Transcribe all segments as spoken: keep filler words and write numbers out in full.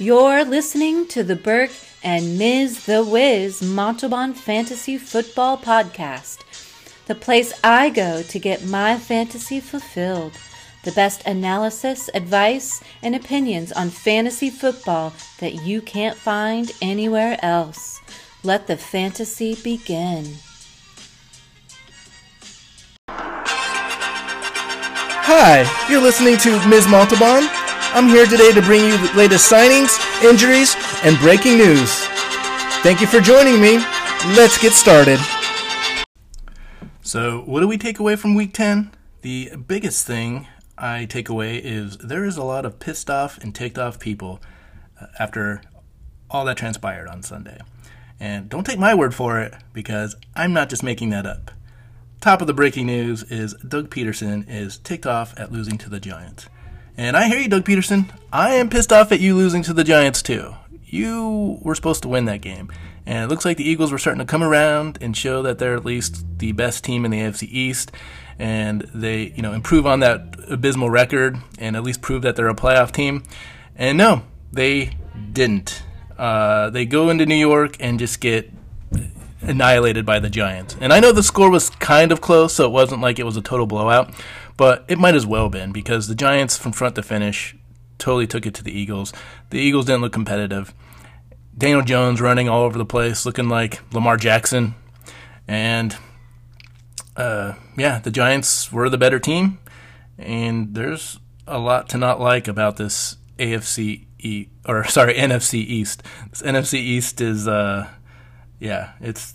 You're listening to the Burke and Miz The Wiz Montalban Fantasy Football Podcast, the place I go to get my fantasy fulfilled. The best analysis, advice, and opinions on fantasy football that you can't find anywhere else. Let the fantasy begin. Hi, you're listening to Miz Montalban. I'm here today to bring you the latest signings, injuries, and breaking news. Thank you for joining me. Let's get started. So, what do we take away from Week ten? The biggest thing I take away is there is a lot of pissed off and ticked off people after all that transpired on Sunday. And don't take my word for it, because I'm not just making that up. Top of the breaking news is Doug Peterson is ticked off at losing to the Giants. And I hear you, Doug Peterson. I am pissed off at you losing to the Giants, too. You were supposed to win that game. And it looks like the Eagles were starting to come around and show that they're at least the best team in the A F C East. And they, you know, improve on that abysmal record and at least prove that they're a playoff team. And no, they didn't. Uh, they go into New York and just get annihilated by the Giants. And I know the score was kind of close, so it wasn't like it was a total blowout. But it might as well have been, because the Giants from front to finish totally took it to the Eagles. The Eagles didn't look competitive. Daniel Jones running all over the place, looking like Lamar Jackson. And, uh, yeah, the Giants were the better team. And there's a lot to not like about this A F C E, or sorry, N F C East. This N F C East is, uh, yeah, it's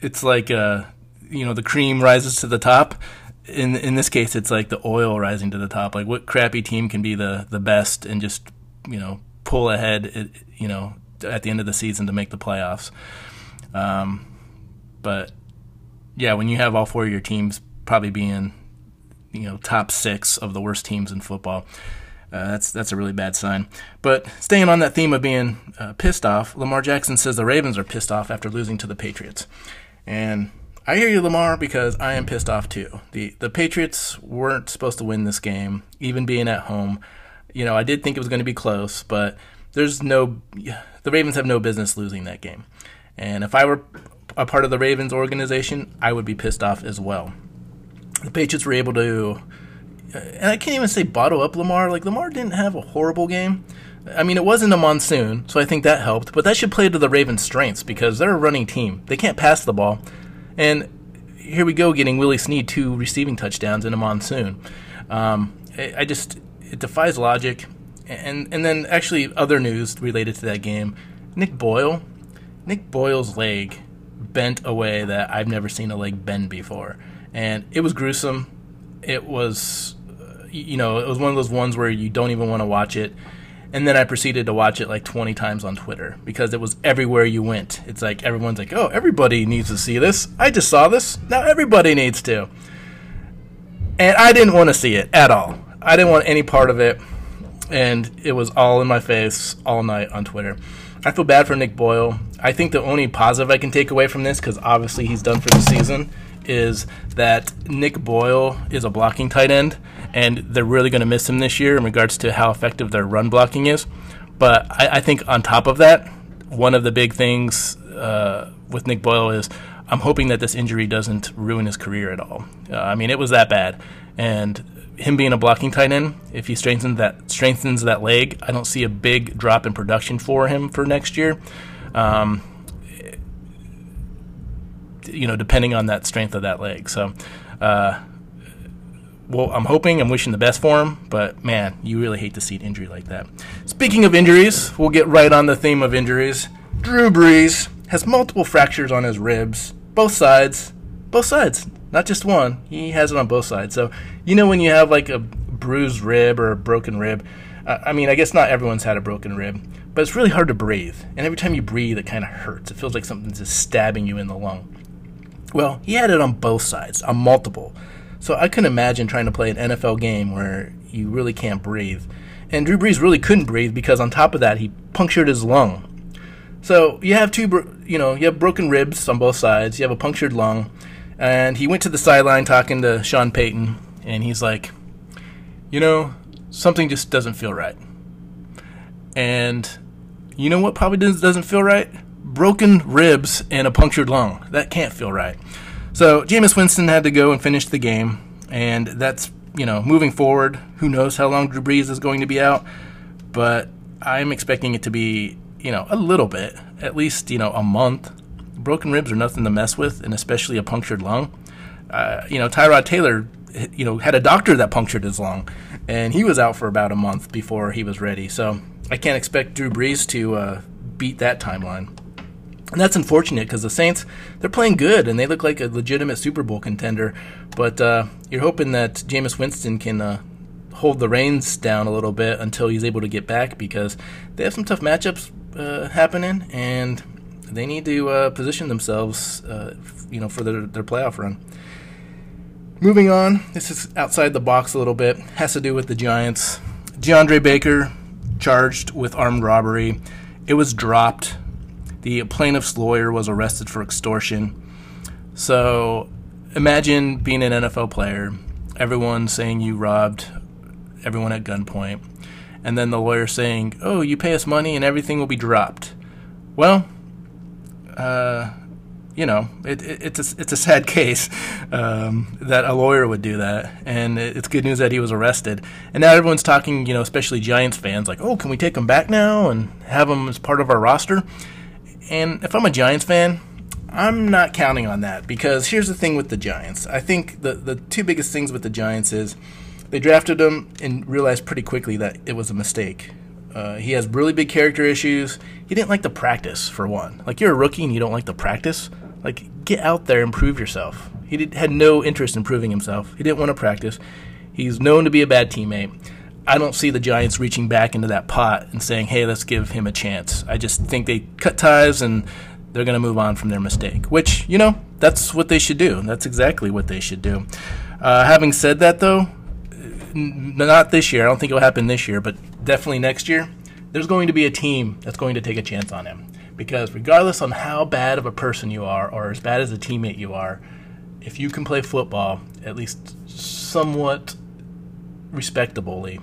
it's like, uh, you know, the cream rises to the top. In in this case, it's like the oil rising to the top. Like, what crappy team can be the, the best and just, you know, pull ahead, you know, at the end of the season to make the playoffs. Um, but, yeah, when you have all four of your teams probably being, you know, top six of the worst teams in football, uh, that's that's a really bad sign. But staying on that theme of being uh, pissed off, Lamar Jackson says the Ravens are pissed off after losing to the Patriots. And I hear you, Lamar, because I am pissed off, too. The the Patriots weren't supposed to win this game, even being at home. You know, I did think it was going to be close, but there's no – the Ravens have no business losing that game. And if I were a part of the Ravens organization, I would be pissed off as well. The Patriots were able to – and I can't even say bottle up Lamar. Like, Lamar didn't have a horrible game. I mean, it wasn't a monsoon, so I think that helped. But that should play to the Ravens' strengths, because they're a running team. They can't pass the ball. And here we go, getting Willie Snead two receiving touchdowns in a monsoon. Um, I, I just it defies logic. And and then actually other news related to that game, Nick Boyle, Nick Boyle's leg bent a way that I've never seen a leg bend before, and it was gruesome. It was, you know, it was one of those ones where you don't even want to watch it. And then I proceeded to watch it like twenty times on Twitter, because it was everywhere you went. It's like everyone's like, oh, everybody needs to see this. I just saw this. Now everybody needs to. And I didn't want to see it at all. I didn't want any part of it. And it was all in my face all night on Twitter. I feel bad for Nick Boyle. I think the only positive I can take away from this, because obviously he's done for the season, is that Nick Boyle is a blocking tight end, and they're really going to miss him this year in regards to how effective their run blocking is. But I, I think on top of that, one of the big things uh, with Nick Boyle is I'm hoping that this injury doesn't ruin his career at all. Uh, I mean, it was that bad. And him being a blocking tight end, if he strengthens that strengthens that leg, I don't see a big drop in production for him for next year. Um you know, depending on that strength of that leg. So, uh, well, I'm hoping, I'm wishing the best for him, but, man, you really hate to see an injury like that. Speaking of injuries, we'll get right on the theme of injuries. Drew Brees has multiple fractures on his ribs, both sides, both sides, not just one. He has it on both sides. So, you know when you have, like, a bruised rib or a broken rib, uh, I mean, I guess not everyone's had a broken rib, but it's really hard to breathe. And every time you breathe, it kind of hurts. It feels like something's just stabbing you in the lung. Well, he had it on both sides, on multiple. So I couldn't imagine trying to play an N F L game where you really can't breathe. And Drew Brees really couldn't breathe, because on top of that, he punctured his lung. So you have two, you know, you have broken ribs on both sides. You have a punctured lung. And he went to the sideline talking to Sean Payton, and he's like, you know, something just doesn't feel right. And you know what probably doesn't feel right? Broken ribs and a punctured lung. That can't feel right. So Jameis Winston had to go and finish the game. And that's, you know, moving forward, who knows how long Drew Brees is going to be out. But I'm expecting it to be, you know, a little bit, at least, you know, a month. Broken ribs are nothing to mess with, and especially a punctured lung. Uh, you know, Tyrod Taylor, you know, had a doctor that punctured his lung, and he was out for about a month before he was ready. So I can't expect Drew Brees to uh, beat that timeline. And that's unfortunate because the Saints, they're playing good, and they look like a legitimate Super Bowl contender. But uh, you're hoping that Jameis Winston can uh, hold the reins down a little bit until he's able to get back, because they have some tough matchups uh, happening, and they need to uh, position themselves uh, you know, for their, their playoff run. Moving on, this is outside the box a little bit. Has to do with the Giants. DeAndre Baker charged with armed robbery. It was dropped. The plaintiff's lawyer was arrested for extortion. So imagine being an N F L player, everyone saying you robbed everyone at gunpoint, and then the lawyer saying, oh, you pay us money and everything will be dropped. Well, uh, you know, it, it, it's, a, it's a sad case um, that a lawyer would do that, and it, it's good news that he was arrested. And now everyone's talking, you know, especially Giants fans, like, oh, can we take him back now and have him as part of our roster? And if I'm a Giants fan, I'm not counting on that, because here's the thing with the Giants. I think the, the two biggest things with the Giants is they drafted him and realized pretty quickly that it was a mistake. Uh, he has really big character issues. He didn't like the practice, for one. Like, you're a rookie and you don't like the practice? Like, get out there and prove yourself. He did, had no interest in proving himself. He didn't want to practice. He's known to be a bad teammate. I don't see the Giants reaching back into that pot and saying, hey, let's give him a chance. I just think they cut ties and they're going to move on from their mistake, which, you know, that's what they should do. That's exactly what they should do. Uh, having said that, though, n- not this year. I don't think it will happen this year, but definitely next year. There's going to be a team that's going to take a chance on him, because regardless on how bad of a person you are or as bad as a teammate you are, if you can play football at least somewhat respectably,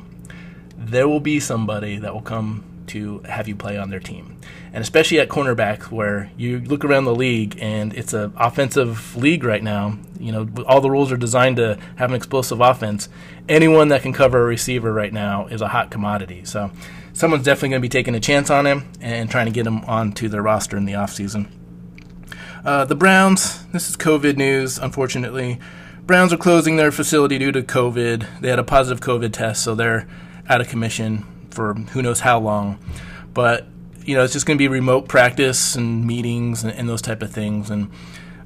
there will be somebody that will come to have you play on their team. And especially at cornerback, where you look around the league and it's an offensive league right now. You know, all the rules are designed to have an explosive offense. Anyone that can cover a receiver right now is a hot commodity. So someone's definitely going to be taking a chance on him and trying to get him onto their roster in the offseason. Uh, the Browns, this is COVID news, unfortunately. Browns are closing their facility due to COVID. They had a positive COVID test, so they're out of commission for who knows how long. But, you know, it's just going to be remote practice and meetings and, and those type of things. And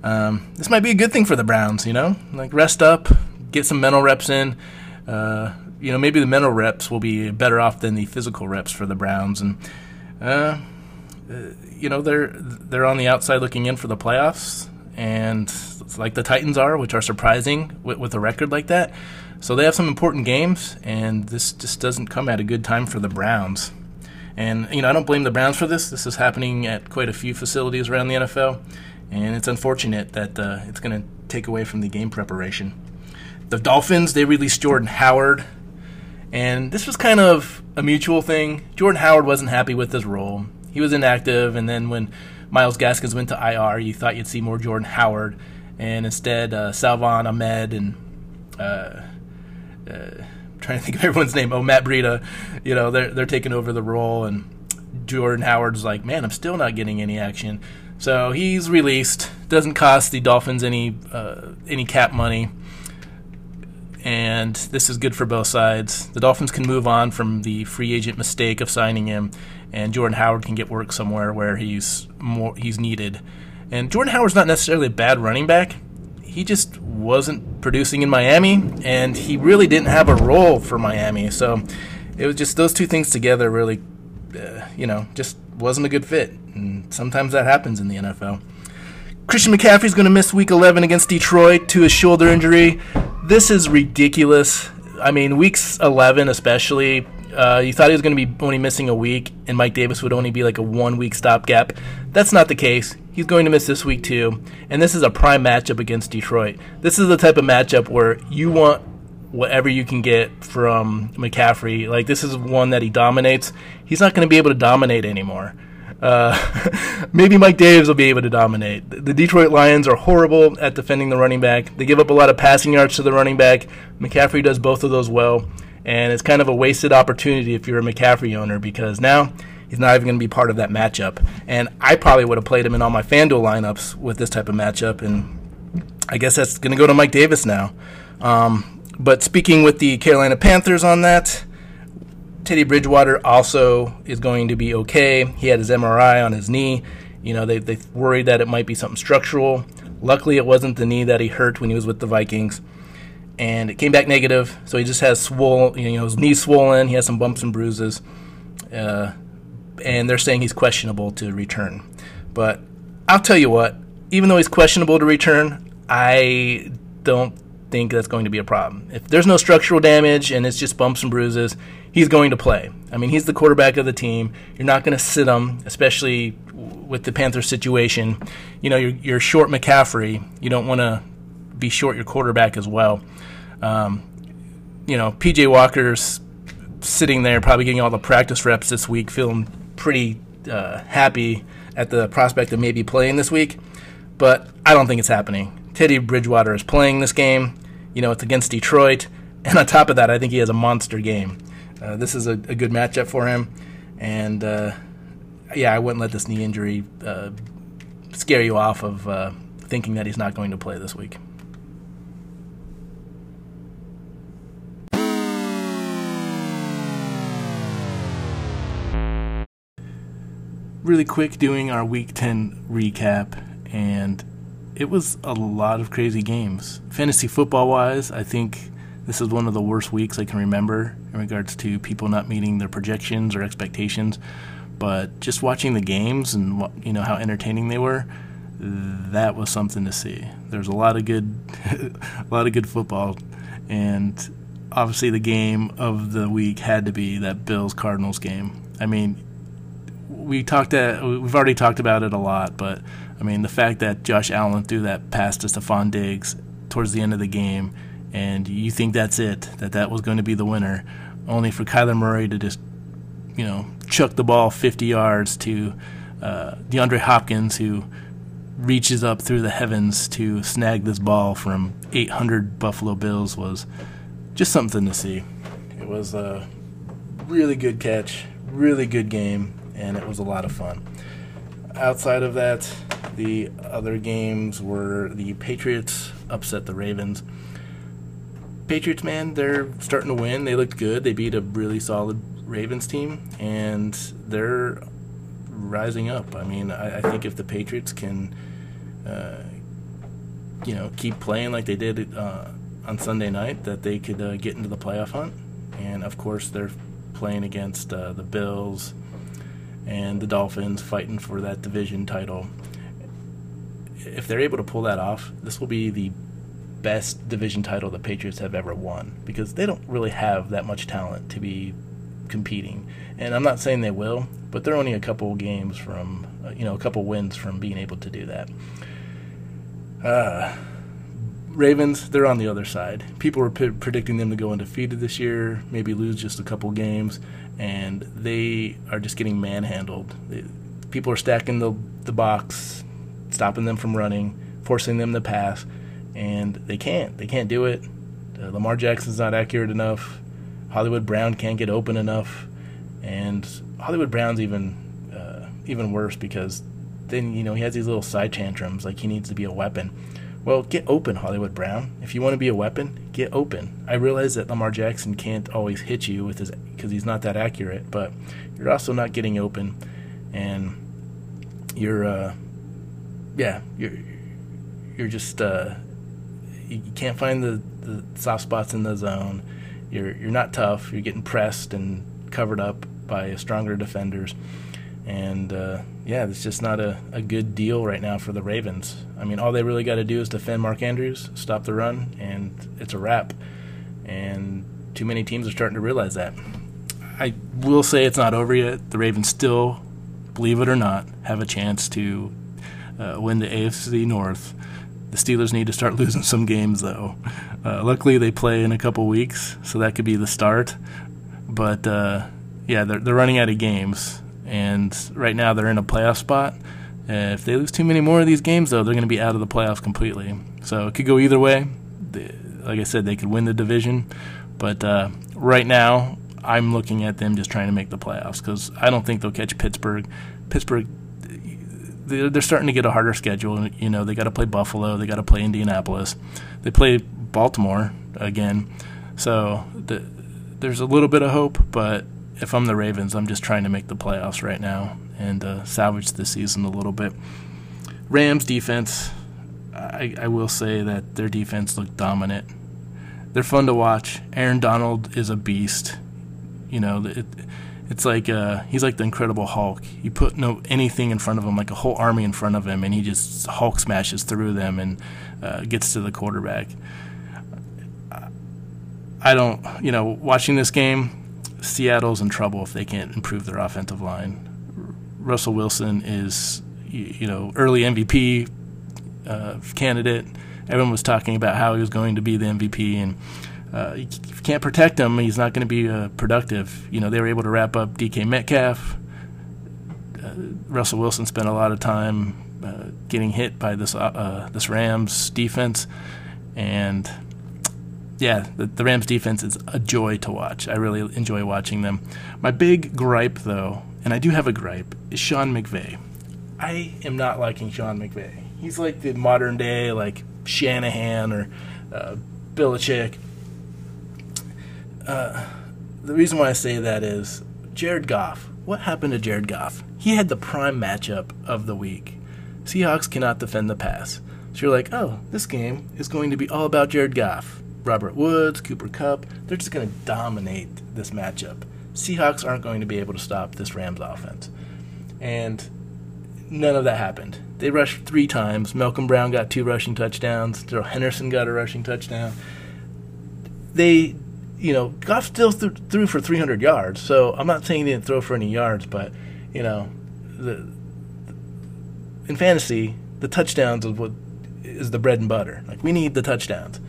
um, this might be a good thing for the Browns, you know? Like, rest up, get some mental reps in. Uh, you know, maybe the mental reps will be better off than the physical reps for the Browns. And, uh, you know, they're, they're on the outside looking in for the playoffs. And like the Titans are, which are surprising with, with a record like that. So they have some important games, and this just doesn't come at a good time for the Browns. And, you know, I don't blame the Browns for this. This is happening at quite a few facilities around the N F L, and it's unfortunate that uh, it's going to take away from the game preparation. The Dolphins, they released Jordan Howard, and this was kind of a mutual thing. Jordan Howard wasn't happy with his role. He was inactive, and then when Myles Gaskin went to I R, you thought you'd see more Jordan Howard, and instead uh, Salvon Ahmed and uh, uh, I'm trying to think of everyone's name. Oh, Matt Breida, you know, they're they're taking over the role, and Jordan Howard's like, man, I'm still not getting any action. So he's released. Doesn't cost the Dolphins any uh, any cap money, and this is good for both sides. The Dolphins can move on from the free agent mistake of signing him, and Jordan Howard can get work somewhere where he's more he's needed. And Jordan Howard's not necessarily a bad running back. He just wasn't producing in Miami, and he really didn't have a role for Miami. So it was just those two things together really, uh, you know, just wasn't a good fit. And sometimes that happens in the N F L. Christian McCaffrey's going to miss Week eleven against Detroit to his shoulder injury. This is ridiculous. I mean, Week eleven especially. Uh, you thought he was going to be only missing a week, and Mike Davis would only be like a one-week stopgap. That's not the case. He's going to miss this week too, and this is a prime matchup against Detroit. This is the type of matchup where you want whatever you can get from McCaffrey. Like, this is one that he dominates. He's not going to be able to dominate anymore. Uh, maybe Mike Davis will be able to dominate. The Detroit Lions are horrible at defending the running back. They give up a lot of passing yards to the running back. McCaffrey does both of those well, and it's kind of a wasted opportunity if you're a McCaffrey owner, because now he's not even going to be part of that matchup. And I probably would have played him in all my FanDuel lineups with this type of matchup, and I guess that's going to go to Mike Davis now. Um, but speaking with the Carolina Panthers on that, Teddy Bridgewater also is going to be okay. He had his M R I on his knee. You know, they they worried that it might be something structural. Luckily, it wasn't the knee that he hurt when he was with the Vikings, and it came back negative. So he just has swollen, you know, his knee swollen. He has some bumps and bruises, uh, and they're saying he's questionable to return. But I'll tell you what, even though he's questionable to return, I don't think that's going to be a problem. If there's no structural damage and it's just bumps and bruises, he's going to play. I mean, he's the quarterback of the team. You're not going to sit him, especially with the Panthers situation. You know, you're, you're short McCaffrey. You don't want to be short your quarterback as well. Um, you know, P J Walker's sitting there probably getting all the practice reps this week, feeling pretty uh, happy at the prospect of maybe playing this week. But I don't think it's happening. Teddy Bridgewater is playing this game. You know, it's against Detroit. And on top of that, I think he has a monster game. Uh, this is a, a good matchup for him. And, uh, yeah, I wouldn't let this knee injury uh, scare you off of uh, thinking that he's not going to play this week. Really quick, doing our Week ten recap. And it was a lot of crazy games. Fantasy football-wise, I think this is one of the worst weeks I can remember in regards to people not meeting their projections or expectations. But just watching the games and, you know, how entertaining they were, that was something to see. There's a lot of good, a lot of good football, and obviously the game of the week had to be that Bills-Cardinals game. I mean, we talked at, we've already talked about it a lot, but I mean, the fact that Josh Allen threw that pass to Stephon Diggs towards the end of the game, and you think that's it, that that was going to be the winner, only for Kyler Murray to just, you know, chuck the ball fifty yards to uh, DeAndre Hopkins, who reaches up through the heavens to snag this ball from eight hundred Buffalo Bills, was just something to see. It was a really good catch, really good game, and it was a lot of fun. Outside of that, the other games were the Patriots upset the Ravens. Patriots, man, they're starting to win. They looked good. They beat a really solid Ravens team, and they're rising up. I mean, I, I think if the Patriots can, uh, you know, keep playing like they did uh, on Sunday night, that they could uh, get into the playoff hunt. And, of course, they're playing against uh, the Bills and the Dolphins, fighting for that division title. If they're able to pull that off, this will be the best division title the Patriots have ever won, because they don't really have that much talent to be competing. And I'm not saying they will, but they're only a couple games from, you know, a couple wins from being able to do that. Uh, Ravens, they're on the other side. People were p- predicting them to go undefeated this year, maybe lose just a couple games, and they are just getting manhandled. They, people are stacking the the box, stopping them from running, forcing them to pass, and they can't. They can't do it. Uh, Lamar Jackson's not accurate enough. Hollywood Brown can't get open enough, and Hollywood Brown's even uh, even worse, because then, you know, he has these little side tantrums like he needs to be a weapon. Well, get open, Hollywood Brown. If you want to be a weapon, get open. I realize that Lamar Jackson can't always hit you with his, because he's not that accurate, but you're also not getting open, and you're, uh, yeah, you're you're just uh, you can't find the, the soft spots in the zone. You're you're not tough. You're getting pressed and covered up by stronger defenders. And, uh, yeah, it's just not a, a good deal right now for the Ravens. I mean, all they really got to do is defend Mark Andrews, stop the run, and it's a wrap. And too many teams are starting to realize that. I will say it's not over yet. The Ravens still, believe it or not, have a chance to uh, win the A F C North The Steelers need to start losing some games, though. Uh, luckily, they play in a couple weeks, so that could be the start. But, uh, yeah, they're, they're running out of games, and right now they're in a playoff spot. Uh, if they lose too many more of these games, though, they're going to be out of the playoffs completely. So it could go either way. They, like I said, they could win the division. But uh, right now, I'm looking at them just trying to make the playoffs because I don't think they'll catch Pittsburgh. Pittsburgh, they're starting to get a harder schedule. You know, they got to play Buffalo. They got to play Indianapolis. They play Baltimore again. So the, there's a little bit of hope, but if I'm the Ravens, I'm just trying to make the playoffs right now and uh, salvage the season a little bit. Rams defense, I, I will say that their defense looked dominant. They're fun to watch. Aaron Donald is a beast. You know, it, it's like uh, he's like the Incredible Hulk. You put no anything in front of him, like a whole army in front of him, and he just Hulk smashes through them and uh, gets to the quarterback. I don't, you know, watching this game, Seattle's in trouble if they can't improve their offensive line. Russell Wilson is, you know, early M V P uh, candidate. Everyone was talking about how he was going to be the M V P, and uh, if you can't protect him, he's not going to be uh, productive. You know, they were able to wrap up D K Metcalf. Uh, Russell Wilson spent a lot of time uh, getting hit by this uh, this Rams defense, and yeah, the, the Rams defense is a joy to watch. I really enjoy watching them. My big gripe, though, and I do have a gripe, is Sean McVay. I am not liking Sean McVay. He's like the modern day, like Shanahan or uh, Belichick. Uh, the reason why I say that is Jared Goff. What happened to Jared Goff? He had the prime matchup of the week. Seahawks cannot defend the pass. So you're like, oh, this game is going to be all about Jared Goff. Robert Woods, Cooper Kupp, they're just going to dominate this matchup. Seahawks aren't going to be able to stop this Rams offense. And none of that happened. They rushed three times. Malcolm Brown got two rushing touchdowns. Darrell Henderson got a rushing touchdown. They, you know, Goff still th- threw for three hundred yards, so I'm not saying they didn't throw for any yards, but, you know, the, in fantasy, the touchdowns is what is the bread and butter. Like, we need the touchdowns.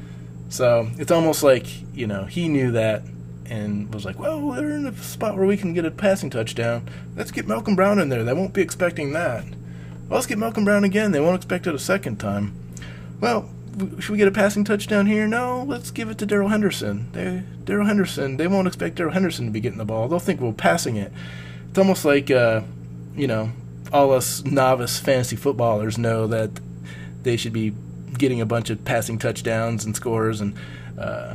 So it's almost like, you know, he knew that and was like, well, we're in a spot where we can get a passing touchdown. Let's get Malcolm Brown in there. They won't be expecting that. Well, let's get Malcolm Brown again. They won't expect it a second time. Well, should we get a passing touchdown here? No, let's give it to Darrell Henderson. They, Darrell Henderson, they won't expect Darrell Henderson to be getting the ball. They'll think we're passing it. It's almost like, uh, you know, all us novice fantasy footballers know that they should be getting a bunch of passing touchdowns and scores, and uh,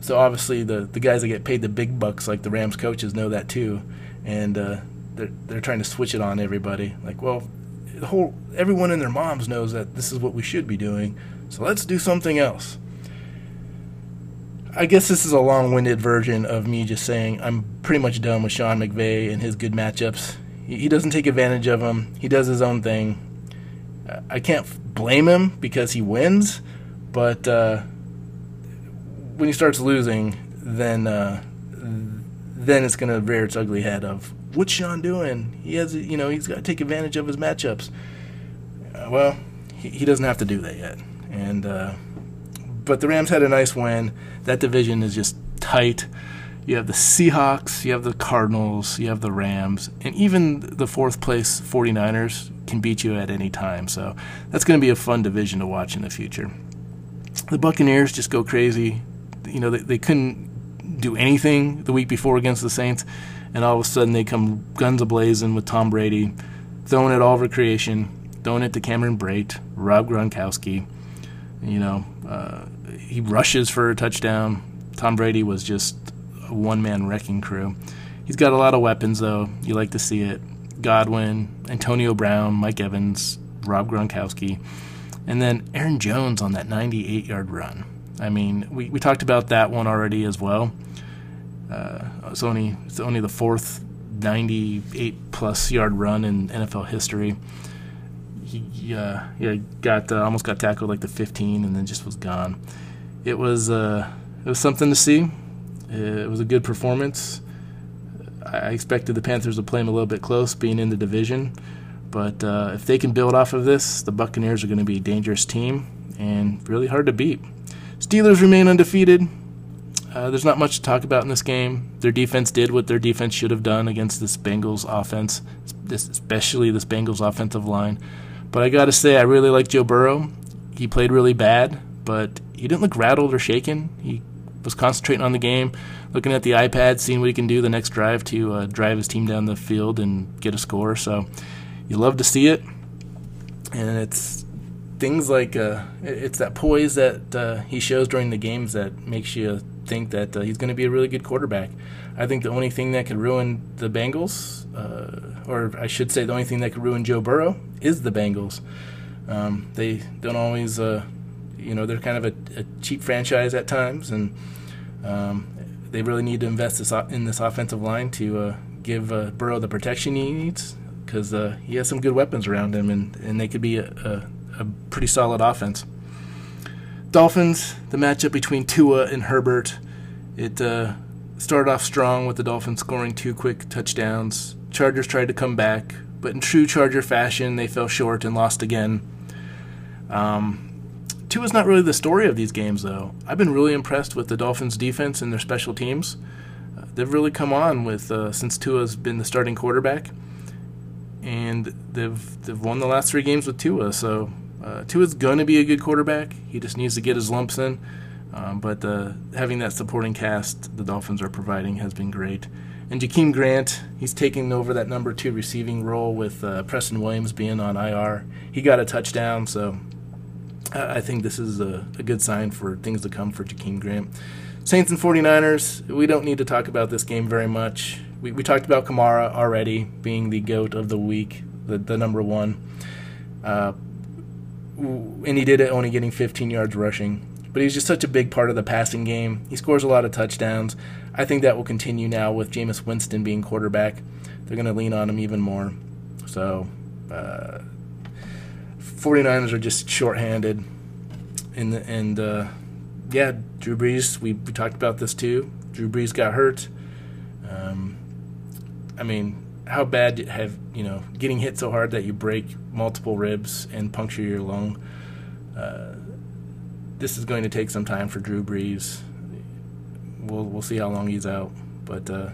so obviously the, the guys that get paid the big bucks, like the Rams coaches, know that too, and uh, they're they're trying to switch it on everybody. Like, well, the whole everyone and their moms knows that this is what we should be doing, so let's do something else. I guess this is a long-winded version of me just saying I'm pretty much done with Sean McVay and his good matchups. He, he doesn't take advantage of them. He does his own thing. I can't blame him because he wins, but uh, when he starts losing, then uh, then it's going to rear its ugly head of what's Sean doing? He has, you know, he's got to take advantage of his matchups. Uh, well, he, he doesn't have to do that yet, and uh, but the Rams had a nice win. That division is just tight. You have the Seahawks, you have the Cardinals, you have the Rams, and even the fourth place 49ers can beat you at any time. So that's going to be a fun division to watch in the future. The Buccaneers just go crazy. You know, they, they couldn't do anything the week before against the Saints, and all of a sudden they come guns a-blazing with Tom Brady, throwing it all over creation, throwing it to Cameron Brate, Rob Gronkowski. You know, uh, he rushes for a touchdown. Tom Brady was just a one-man wrecking crew. He's got a lot of weapons, though. You like to see it. Godwin, Antonio Brown, Mike Evans, Rob Gronkowski, and then Aaron Jones on that ninety-eight-yard run. I mean, we, we talked about that one already as well. Uh, it's only it's only the fourth ninety-eight-plus yard run in N F L history. He uh, yeah got uh, almost got tackled like the fifteen and then just was gone. It was uh, it was something to see. It was a good performance. I expected the Panthers to play them a little bit close, being in the division. But uh, if they can build off of this, the Buccaneers are going to be a dangerous team. and really hard to beat. Steelers remain undefeated. Uh, there's not much to talk about in this game. Their defense did what their defense should have done against this Bengals offense, especially this Bengals offensive line. But I got to say, I really like Joe Burrow. He played really bad, but he didn't look rattled or shaken. He was concentrating on the game, looking at the iPad, seeing what he can do the next drive to uh, drive his team down the field and get a score. So you love to see it. And it's things like uh, it's that poise that uh, he shows during the games that makes you think that uh, he's going to be a really good quarterback. I think the only thing that could ruin the Bengals, uh, or I should say the only thing that could ruin Joe Burrow, is the Bengals. Um, they don't always, uh, you know, they're kind of a, a cheap franchise at times, and um, they really need to invest this o- in this offensive line to uh, give uh, Burrow the protection he needs, because uh, he has some good weapons around him, and, and they could be a, a, a pretty solid offense. Dolphins, the matchup between Tua and Herbert, it uh, started off strong with the Dolphins scoring two quick touchdowns. Chargers tried to come back, but in true Charger fashion, they fell short and lost again. Um, Tua's not really the story of these games, though. I've been really impressed with the Dolphins' defense and their special teams. Uh, they've really come on with uh, since Tua's been the starting quarterback, and they've they've won the last three games with Tua, so... Uh, Tua's going to be a good quarterback. He just needs to get his lumps in. Um, but uh, having that supporting cast the Dolphins are providing has been great. And Jakeem Grant, he's taking over that number two receiving role with uh, Preston Williams being on I R. He got a touchdown, so I, I think this is a, a good sign for things to come for Jakeem Grant. Saints and 49ers, we don't need to talk about this game very much. We, we talked about Kamara already being the GOAT of the week, the, the number one. Uh And he did it only getting fifteen yards rushing. But he's just such a big part of the passing game. He scores a lot of touchdowns. I think that will continue now with Jameis Winston being quarterback. They're going to lean on him even more. So uh, 49ers are just shorthanded. And, and uh, yeah, Drew Brees, we, we talked about this too. Drew Brees got hurt. Um, I mean... How bad have, you know, getting hit so hard that you break multiple ribs and puncture your lung? Uh, this is going to take some time for Drew Brees. We'll we'll see how long he's out, but uh,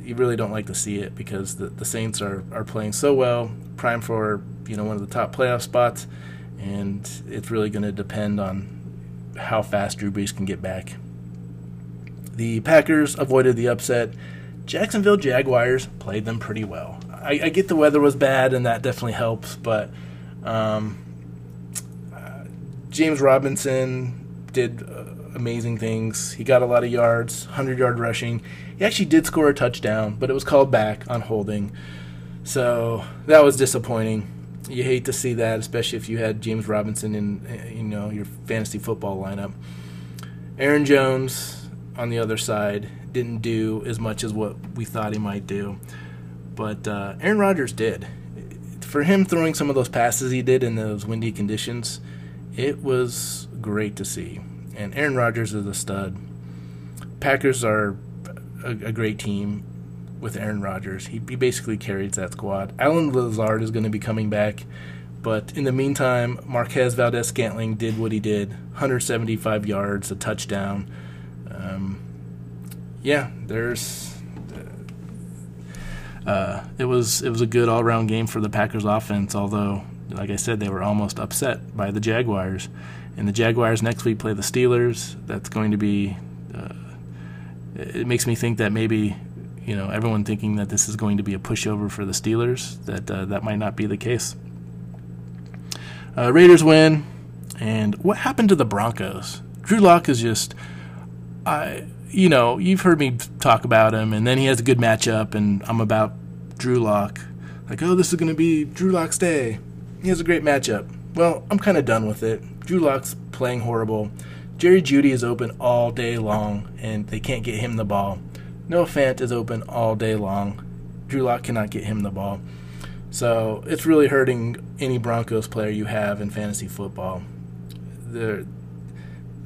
you really don't like to see it because the, the Saints are, are playing so well, prime for, you know, one of the top playoff spots, and it's really going to depend on how fast Drew Brees can get back. The Packers avoided the upset. Jacksonville Jaguars played them pretty well. I, I get the weather was bad, and that definitely helps, but um, uh, James Robinson did uh, amazing things. He got a lot of yards, hundred-yard rushing. He actually did score a touchdown, but it was called back on holding. So that was disappointing. You hate to see that, especially if you had James Robinson in, you know, your fantasy football lineup. Aaron Jones, on the other side, didn't do as much as what we thought he might do. But uh, Aaron Rodgers did. For him throwing some of those passes he did in those windy conditions, it was great to see. And Aaron Rodgers is a stud. Packers are a, a great team with Aaron Rodgers. He, he basically carries that squad. Allen Lazard is going to be coming back. But in the meantime, Marquez Valdes-Scantling did what he did. one hundred seventy-five yards, a touchdown. Um... Yeah, there's. Uh, it was it was a good all-around game for the Packers offense. Although, like I said, they were almost upset by the Jaguars, and the Jaguars next week play the Steelers. That's going to be. Uh, it makes me think that maybe, you know, everyone thinking that this is going to be a pushover for the Steelers. That uh, that might not be the case. Uh, Raiders win, and what happened to the Broncos? Drew Lock is just, I. You know, you've heard me talk about him, and then he has a good matchup, and I'm about Drew Lock. Like, oh, this is going to be Drew Lock's day. He has a great matchup. Well, I'm kind of done with it. Drew Lock's playing horrible. Jerry Jeudy is open all day long, and they can't get him the ball. Noah Fant is open all day long. Drew Lock cannot get him the ball. So it's really hurting any Broncos player you have in fantasy football. They're...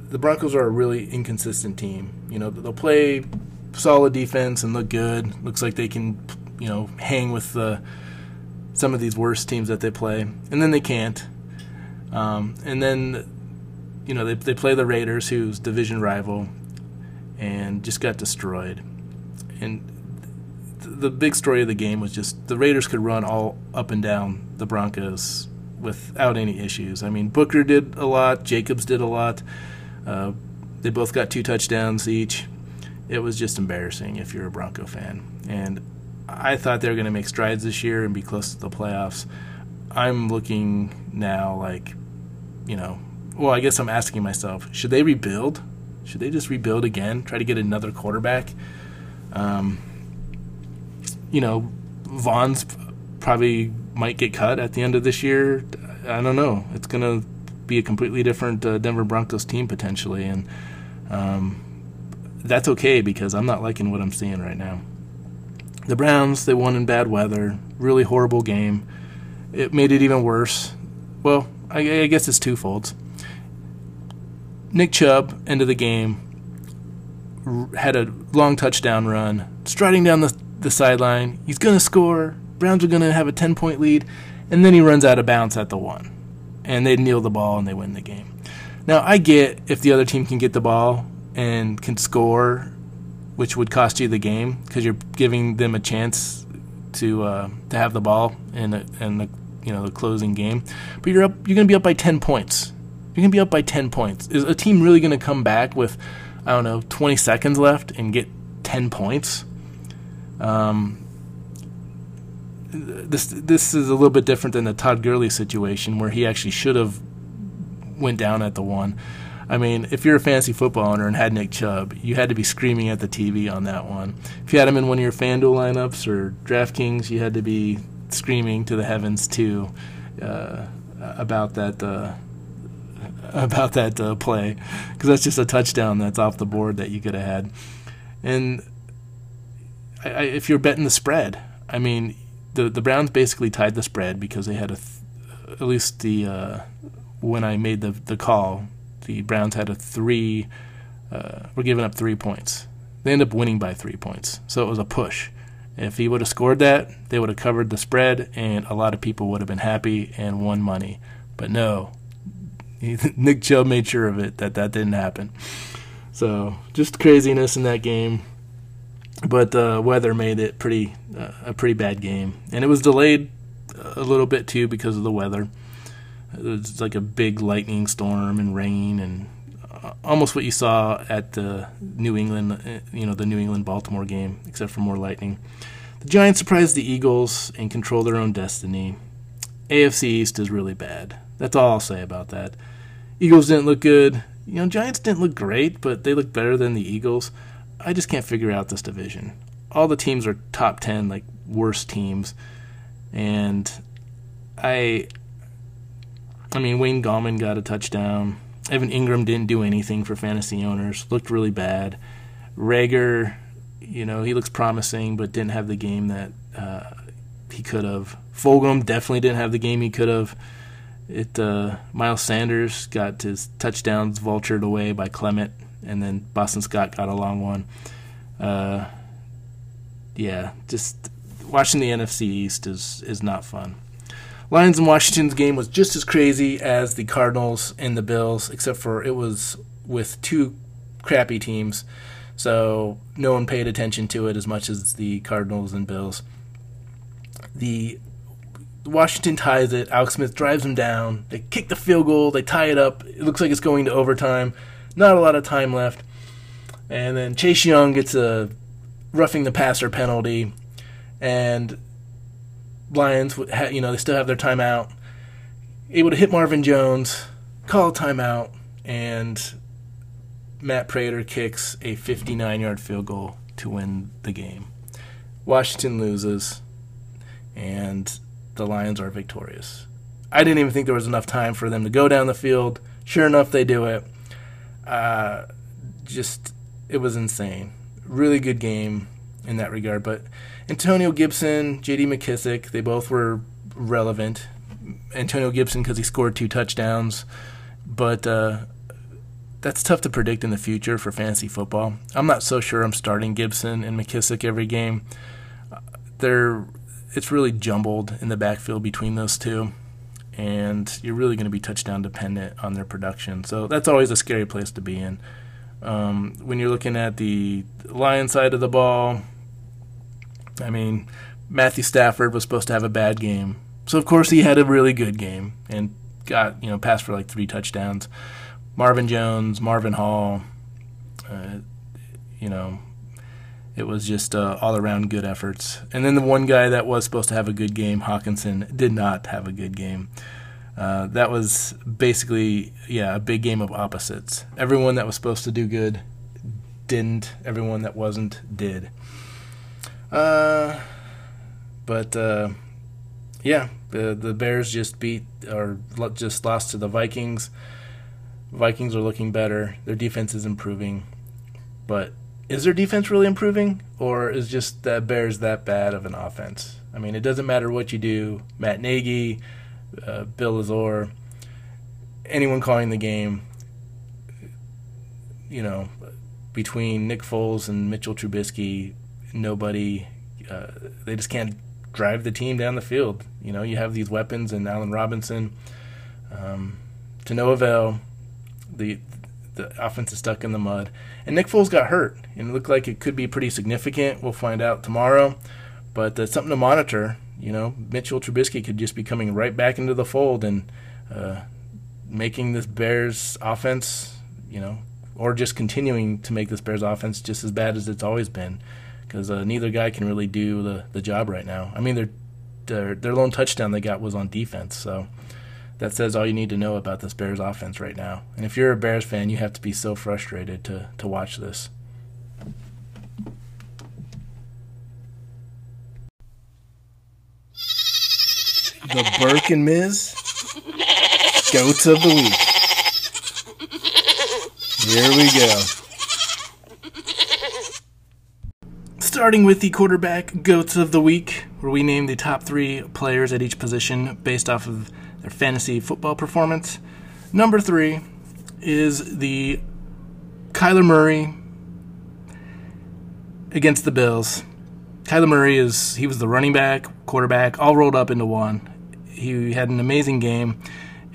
The Broncos are a really inconsistent team. You know, they'll play solid defense and look good. Looks like they can, you know, hang with uh, some of these worst teams that they play. And then they can't. Um, and then you know, they, they play the Raiders, who's division rival, and just got destroyed. And the big story of the game was just the Raiders could run all up and down the Broncos without any issues. I mean, Booker did a lot. Jacobs did a lot. Uh, they both got two touchdowns each. It was just embarrassing if you're a Bronco fan. And I thought they were going to make strides this year and be close to the playoffs. I'm looking now like, you know, well, I guess I'm asking myself, should they rebuild? Should they just rebuild again, try to get another quarterback? Um, you know, Vaughn's probably might get cut at the end of this year. I don't know. It's going to be a completely different uh, Denver Broncos team potentially, and um, that's okay because I'm not liking what I'm seeing right now. The Browns, they won in bad weather, really horrible game. It made it even worse. Well, I, I guess it's twofold. Nick Chubb, end of the game, had a long touchdown run, striding down the, the sideline. He's going to score. Browns are going to have a ten-point lead. And then he runs out of bounds at the one. And they kneel the ball, and they win the game. Now, I get if the other team can get the ball and can score, which would cost you the game because you're giving them a chance to uh, to have the ball in a, in the, you know, the closing game. But you're up. You're going to be up by ten points. You're going to be up by ten points. Is a team really going to come back with, I don't know, twenty seconds left and get ten points? Um, this this is a little bit different than the Todd Gurley situation where he actually should have went down at the one. I mean, if you're a fantasy football owner and had Nick Chubb, you had to be screaming at the T V on that one. If you had him in one of your FanDuel lineups or DraftKings, you had to be screaming to the heavens too uh, about that uh, about that uh, play, because that's just a touchdown that's off the board that you could have had. And I, I, if you're betting the spread, I mean, the the Browns basically tied the spread because they had a th- at least the uh, when I made the the call. The Browns had a three, uh, were giving up three points. They ended up winning by three points, so it was a push. If he would have scored that, they would have covered the spread, and a lot of people would have been happy and won money. But no, he, Nick Chubb made sure of it, that that didn't happen. So just craziness in that game. But the uh, weather made it pretty uh, a pretty bad game. And it was delayed a little bit, too, because of the weather. It was like a big lightning storm and rain, and almost what you saw at the New England, you know, the New England-Baltimore game, except for more lightning. The Giants surprised the Eagles and control their own destiny. A F C East is really bad. That's all I'll say about that. Eagles didn't look good. You know, Giants didn't look great, but they looked better than the Eagles. I just can't figure out this division. All the teams are top ten, like, worst teams, and I... I mean, Wayne Gallman got a touchdown. Evan Engram didn't do anything for fantasy owners. Looked really bad. Rager, you know, he looks promising, but didn't have the game that uh, he could have. Fulgham definitely didn't have the game he could have. It uh, Miles Sanders got his touchdowns vultured away by Clement, and then Boston Scott got a long one. Uh, yeah, just watching the N F C East is is not fun. Lions and Washington's game was just as crazy as the Cardinals and the Bills, except for it was with two crappy teams, so no one paid attention to it as much as the Cardinals and Bills. The Washington ties it. Alex Smith drives them down. They kick the field goal. They tie it up. It looks like it's going to overtime. Not a lot of time left. And then Chase Young gets a roughing the passer penalty, and Lions, you know, they still have their timeout. Able to hit Marvin Jones, call a timeout, and Matt Prater kicks a fifty-nine-yard field goal to win the game. Washington loses, and the Lions are victorious. I didn't even think there was enough time for them to go down the field. Sure enough, they do it. Uh, just, it was insane. Really good game in that regard, but Antonio Gibson, J D McKissick, they both were relevant. Antonio Gibson because he scored two touchdowns, but uh, that's tough to predict in the future for fantasy football. I'm not so sure I'm starting Gibson and McKissick every game. They're, it's really jumbled in the backfield between those two, and you're really going to be touchdown dependent on their production. So that's always a scary place to be in. Um, when you're looking at the Lions side of the ball, I mean, Matthew Stafford was supposed to have a bad game. So, of course, he had a really good game and got, you know, passed for like three touchdowns. Marvin Jones, Marvin Hall, uh, you know, it was just uh, all-around good efforts. And then the one guy that was supposed to have a good game, Hawkinson, did not have a good game. Uh, that was basically, yeah, a big game of opposites. Everyone that was supposed to do good didn't. Everyone that wasn't did. Uh, but, uh, yeah, the, the Bears just beat or just lost to the Vikings. Vikings are looking better. Their defense is improving. But is their defense really improving, or is just the Bears that bad of an offense? I mean, it doesn't matter what you do. Matt Nagy, Uh, Bill Lazor, anyone calling the game, you know, between Nick Foles and Mitchell Trubisky, nobody, uh, they just can't drive the team down the field. You know, you have these weapons and Allen Robinson, um, to no avail. The the offense is stuck in the mud, and Nick Foles got hurt, and it looked like it could be pretty significant. We'll find out tomorrow, but that's something to monitor. You know, Mitchell Trubisky could just be coming right back into the fold and uh, making this Bears offense, you know, or just continuing to make this Bears offense just as bad as it's always been, because uh, neither guy can really do the, the job right now. I mean, their, their their lone touchdown they got was on defense, so that says all you need to know about this Bears offense right now. And if you're a Bears fan, you have to be so frustrated to, to watch this. The Burke and Miz Goats of the Week. Here we go. Starting with the quarterback Goats of the Week, where we name the top three players at each position based off of their fantasy football performance. Number three is the Kyler Murray against the Bills. Kyler Murray is he was the running back, quarterback, all rolled up into one. He had an amazing game,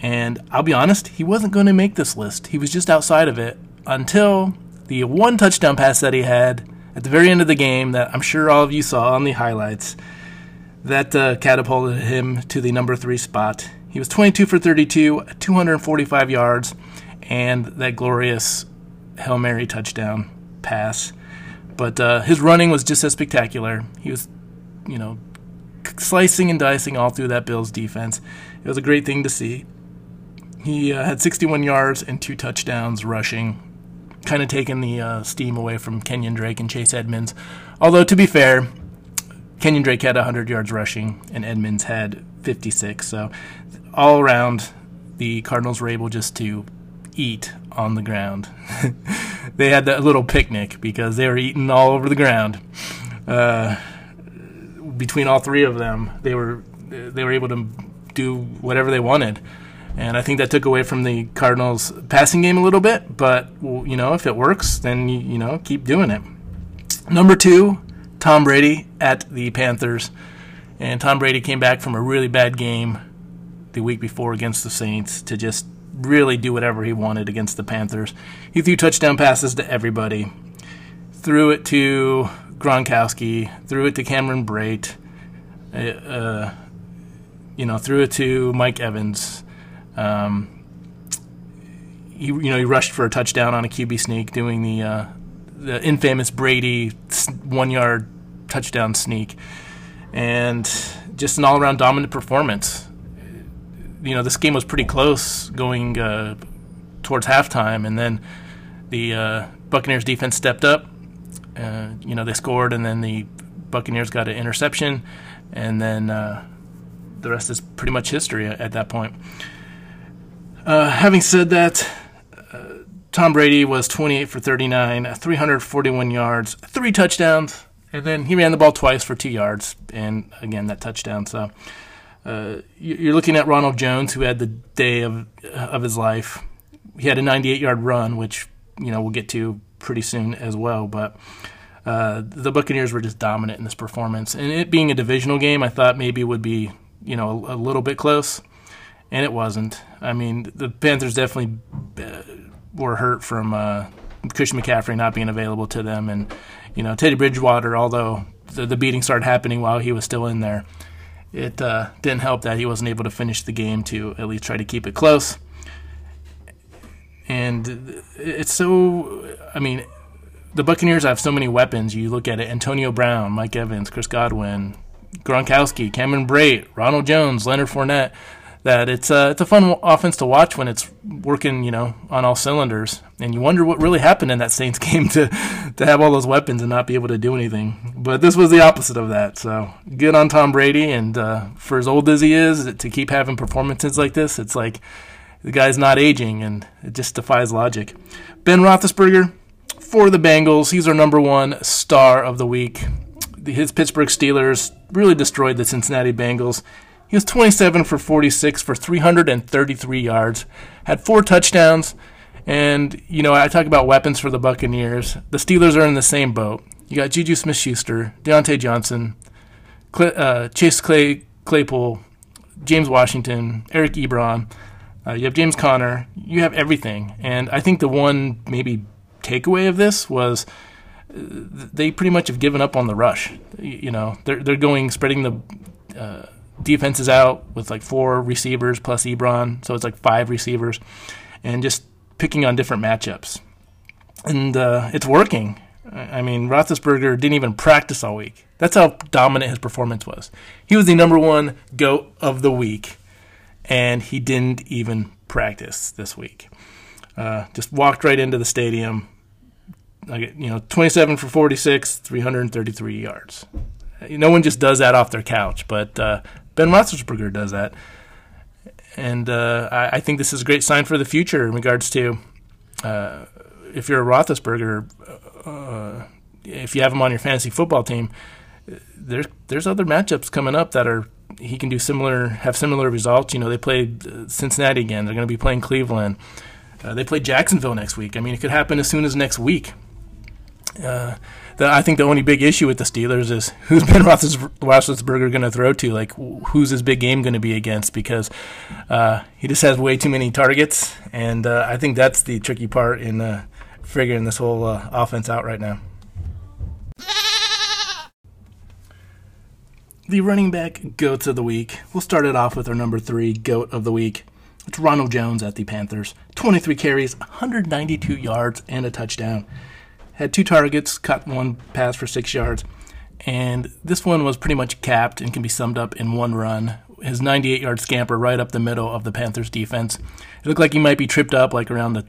and I'll be honest, he wasn't going to make this list. He was just outside of it until the one touchdown pass that he had at the very end of the game that I'm sure all of you saw on the highlights that uh, catapulted him to the number three spot. He was twenty-two for thirty-two, two hundred forty-five yards, and that glorious Hail Mary touchdown pass. But uh, his running was just as spectacular. He was, you know, slicing and dicing all through that Bills defense. It was a great thing to see. He uh, had sixty-one yards and two touchdowns rushing, kind of taking the uh, steam away from Kenyon Drake and Chase Edmonds. Although, to be fair, Kenyon Drake had one hundred yards rushing and Edmonds had fifty-six. So all around, the Cardinals were able just to eat on the ground. They had that little picnic because they were eating all over the ground. Uh between all three of them, they were they were able to do whatever they wanted, and I think that took away from the Cardinals' passing game a little bit. But you know, if it works, then you, you know keep doing it. Number two, Tom Brady at the Panthers, and Tom Brady came back from a really bad game the week before against the Saints to just really do whatever he wanted against the Panthers. He threw touchdown passes to everybody, threw it to Gronkowski, threw it to Cameron Brate, uh, you know, threw it to Mike Evans. Um, he, you know, he rushed for a touchdown on a Q B sneak, doing the uh, the infamous Brady one-yard touchdown sneak, and just an all-around dominant performance. You know, this game was pretty close going uh, towards halftime, and then the uh, Buccaneers defense stepped up. Uh, you know, they scored, and then the Buccaneers got an interception, and then uh, the rest is pretty much history at, at that point. Uh, having said that, uh, Tom Brady was twenty-eight for thirty-nine, three hundred forty-one yards, three touchdowns, and then he ran the ball twice for two yards, and again, that touchdown. So uh, you're looking at Ronald Jones, who had the day of, of his life. He had a ninety-eight-yard run, which, you know, we'll get to pretty soon as well, but uh, the Buccaneers were just dominant in this performance. And it being a divisional game, I thought maybe it would be, you know, a, a little bit close. and it wasn't. I mean, the Panthers definitely were hurt from uh, Christian McCaffrey not being available to them. And, you know, Teddy Bridgewater, although the, the beating started happening while he was still in there, it uh, didn't help that he wasn't able to finish the game to at least try to keep it close. And it's so, I mean, the Buccaneers have so many weapons. You look at it, Antonio Brown, Mike Evans, Chris Godwin, Gronkowski, Cameron Brate, Ronald Jones, Leonard Fournette, that it's a, it's a fun offense to watch when it's working, you know, on all cylinders. And you wonder what really happened in that Saints game to, to have all those weapons and not be able to do anything. But this was the opposite of that. So good on Tom Brady. And uh, for as old as he is, to keep having performances like this, it's like the guy's not aging, and it just defies logic. Ben Roethlisberger for the Bengals. He's our number one star of the week. His Pittsburgh Steelers really destroyed the Cincinnati Bengals. He was twenty-seven for forty-six for three hundred thirty-three yards, had four touchdowns, and, you know, I talk about weapons for the Buccaneers. The Steelers are in the same boat. You got Juju Smith-Schuster, Deontay Johnson, Clay, uh, Chase Clay, Claypool, James Washington, Eric Ebron. Uh, you have James Conner. You have everything. And I think the one maybe takeaway of this was they pretty much have given up on the rush. You know, they're, they're going, spreading the uh, defenses out with like four receivers plus Ebron, so it's like five receivers, and just picking on different matchups. And uh, it's working. I mean, Roethlisberger didn't even practice all week. That's how dominant his performance was. He was the number one GOAT of the week, and he didn't even practice this week. Uh, just walked right into the stadium. Like, you know, twenty-seven for forty-six, three hundred thirty-three yards. No one just does that off their couch, but uh, Ben Roethlisberger does that. And uh, I, I think this is a great sign for the future in regards to uh, if you're a Roethlisberger, uh, if you have him on your fantasy football team, there's there's other matchups coming up that are he can do similar, have similar results. You know, they played Cincinnati again. They're going to be playing Cleveland. Uh, they play Jacksonville next week. I mean, it could happen as soon as next week. Uh, the, I think the only big issue with the Steelers is who's Ben Roethlisberger going to throw to? Like, who's his big game going to be against? Because uh, he just has way too many targets, and uh, I think that's the tricky part in uh, figuring this whole uh, offense out right now. The running back GOATs of the week. We'll start it off with our number three GOAT of the week. It's Ronald Jones at the Panthers. twenty-three carries, one hundred ninety-two yards, and a touchdown. Had two targets, caught one pass for six yards. And this one was pretty much capped and can be summed up in one run. His ninety-eight-yard scamper right up the middle of the Panthers' defense. It looked like he might be tripped up like around the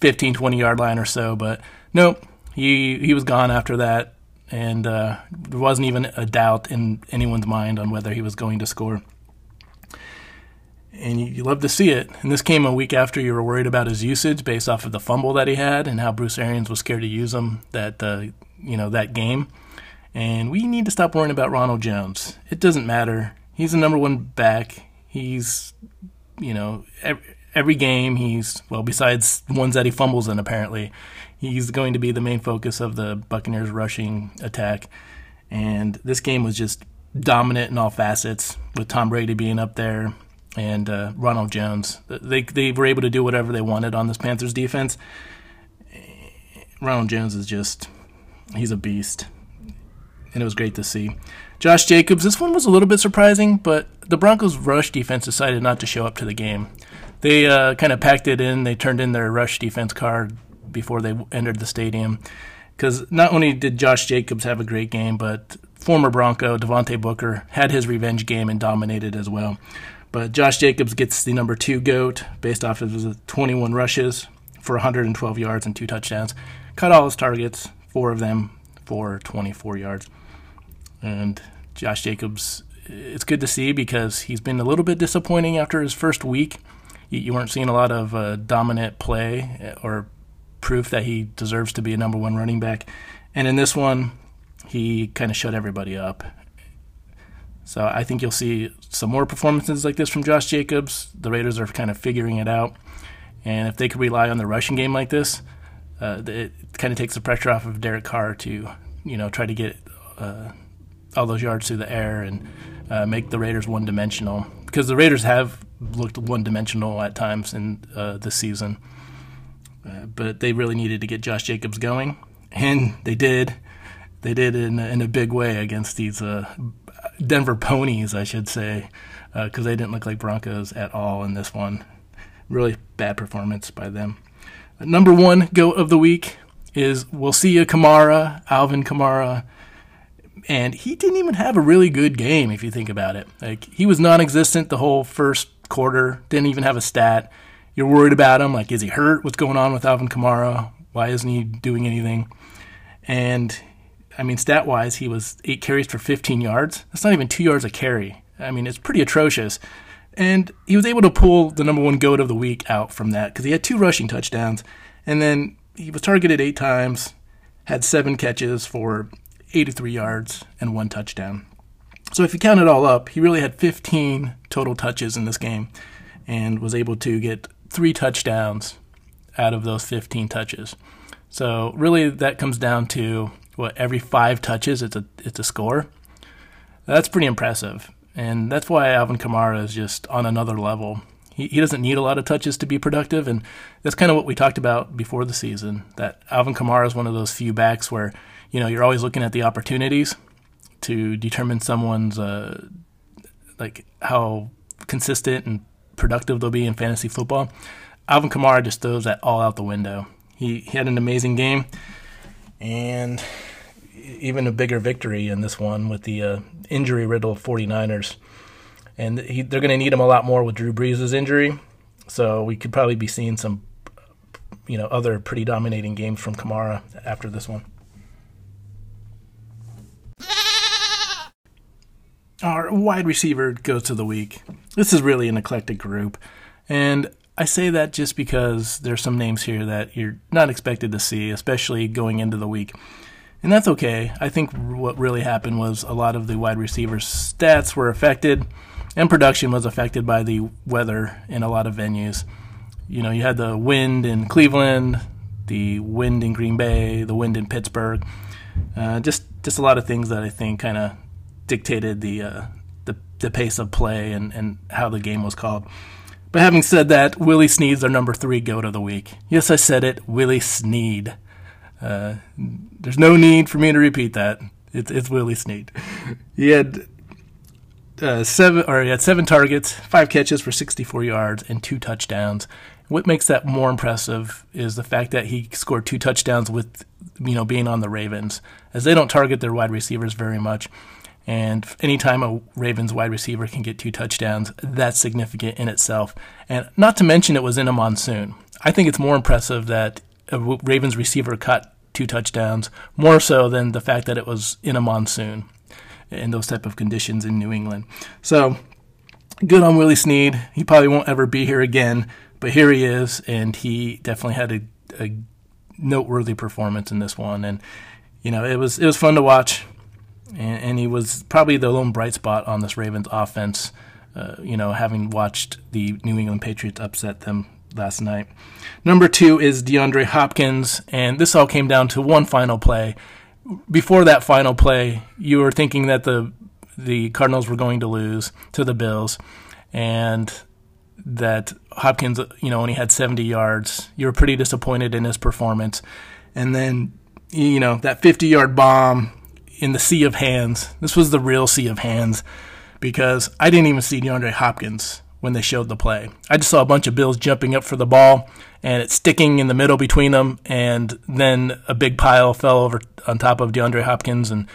fifteen, twenty-yard line or so, but nope, he, he was gone after that. And uh, there wasn't even a doubt in anyone's mind on whether he was going to score. And you love to see it. And this came a week after you were worried about his usage based off of the fumble that he had and how Bruce Arians was scared to use him that uh, you know that game. And we need to stop worrying about Ronald Jones. It doesn't matter. He's the number one back. He's, you know, every, every game he's, well, besides ones that he fumbles in apparently, he's going to be the main focus of the Buccaneers' rushing attack. And this game was just dominant in all facets with Tom Brady being up there. And uh, Ronald Jones, they they were able to do whatever they wanted on this Panthers defense. Ronald Jones is just, he's a beast. And it was great to see. Josh Jacobs, this one was a little bit surprising, but the Broncos' rush defense decided not to show up to the game. They uh, kind of packed it in. They turned in their rush defense card before they entered the stadium. Because not only did Josh Jacobs have a great game, but former Bronco Devontae Booker had his revenge game and dominated as well. But Josh Jacobs gets the number two GOAT based off of his twenty-one rushes for one hundred twelve yards and two touchdowns. Caught all his targets, four of them for twenty-four yards. And Josh Jacobs, it's good to see because he's been a little bit disappointing after his first week. You, you weren't seeing a lot of uh, dominant play or proof that he deserves to be a number one running back. And in this one, he kind of shut everybody up. So I think you'll see some more performances like this from Josh Jacobs. The Raiders are kind of figuring it out. And if they could rely on the rushing game like this, uh, it kind of takes the pressure off of Derek Carr to, you know, try to get uh, all those yards through the air and uh, make the Raiders one-dimensional. Because the Raiders have looked one-dimensional at times in uh, this season. Uh, but they really needed to get Josh Jacobs going, and they did. They did in, in a big way against these uh, Denver ponies, I should say, because uh, they didn't look like Broncos at all in this one. Really bad performance by them. Number one GOAT of the week is we'll see you, Kamara, Alvin Kamara. And he didn't even have a really good game, if you think about it. Like, he was non-existent the whole first quarter, didn't even have a stat. You're worried about him. Like, is he hurt? What's going on with Alvin Kamara? Why isn't he doing anything? And, I mean, stat-wise, he was eight carries for fifteen yards. That's not even two yards a carry. I mean, it's pretty atrocious. And he was able to pull the number one GOAT of the week out from that because he had two rushing touchdowns. And then he was targeted eight times, had seven catches for eighty-three yards and one touchdown. So if you count it all up, he really had fifteen total touches in this game and was able to get three touchdowns out of those fifteen touches. So really that comes down to, what, every five touches it's a it's a score. That's pretty impressive. And that's why Alvin Kamara is just on another level. He, he doesn't need a lot of touches to be productive, and that's kind of what we talked about before the season, that Alvin Kamara is one of those few backs where, you know, you're always looking at the opportunities to determine someone's, uh, like, how consistent and productive they'll be in fantasy football. Alvin Kamara just throws that all out the window. He, he had an amazing game, and even a bigger victory in this one with the uh, injury-riddled 49ers. And he, they're going to need him a lot more with Drew Brees' injury, so we could probably be seeing some, you know, other pretty dominating games from Kamara after this one. Our wide receiver goes to the week. This is really an eclectic group. And I say that just because there's some names here that you're not expected to see, especially going into the week. And that's okay. I think what really happened was a lot of the wide receivers' stats were affected, and production was affected by the weather in a lot of venues. You know, you had the wind in Cleveland, the wind in Green Bay, the wind in Pittsburgh. Uh, just, just a lot of things that I think kind of dictated the, uh, the the pace of play and, and how the game was called. But having said that, Willie Snead's our number three GOAT of the week. Yes, I said it, Willie Snead. Uh, there's no need for me to repeat that. It's it's Willie Snead. He had uh, seven or he had seven targets, five catches for sixty-four yards, and two touchdowns. What makes that more impressive is the fact that he scored two touchdowns with, you know, being on the Ravens, as they don't target their wide receivers very much. And anytime a Ravens wide receiver can get two touchdowns, that's significant in itself. And not to mention it was in a monsoon. I think it's more impressive that a Ravens receiver caught two touchdowns, more so than the fact that it was in a monsoon and those type of conditions in New England. So good on Willie Snead. He probably won't ever be here again, but here he is, and he definitely had a, a noteworthy performance in this one. And, you know, it was it was fun to watch. And he was probably the lone bright spot on this Ravens offense, uh, you know, having watched the New England Patriots upset them last night. Number two is DeAndre Hopkins, and this all came down to one final play. Before that final play, you were thinking that the the Cardinals were going to lose to the Bills, and that Hopkins, you know, only had seventy yards. You were pretty disappointed in his performance. And then, you know, that fifty-yard bomb in the sea of hands. This was the real sea of hands, because I didn't even see DeAndre Hopkins when they showed the play. I just saw a bunch of Bills jumping up for the ball and it sticking in the middle between them, and then a big pile fell over on top of DeAndre Hopkins, and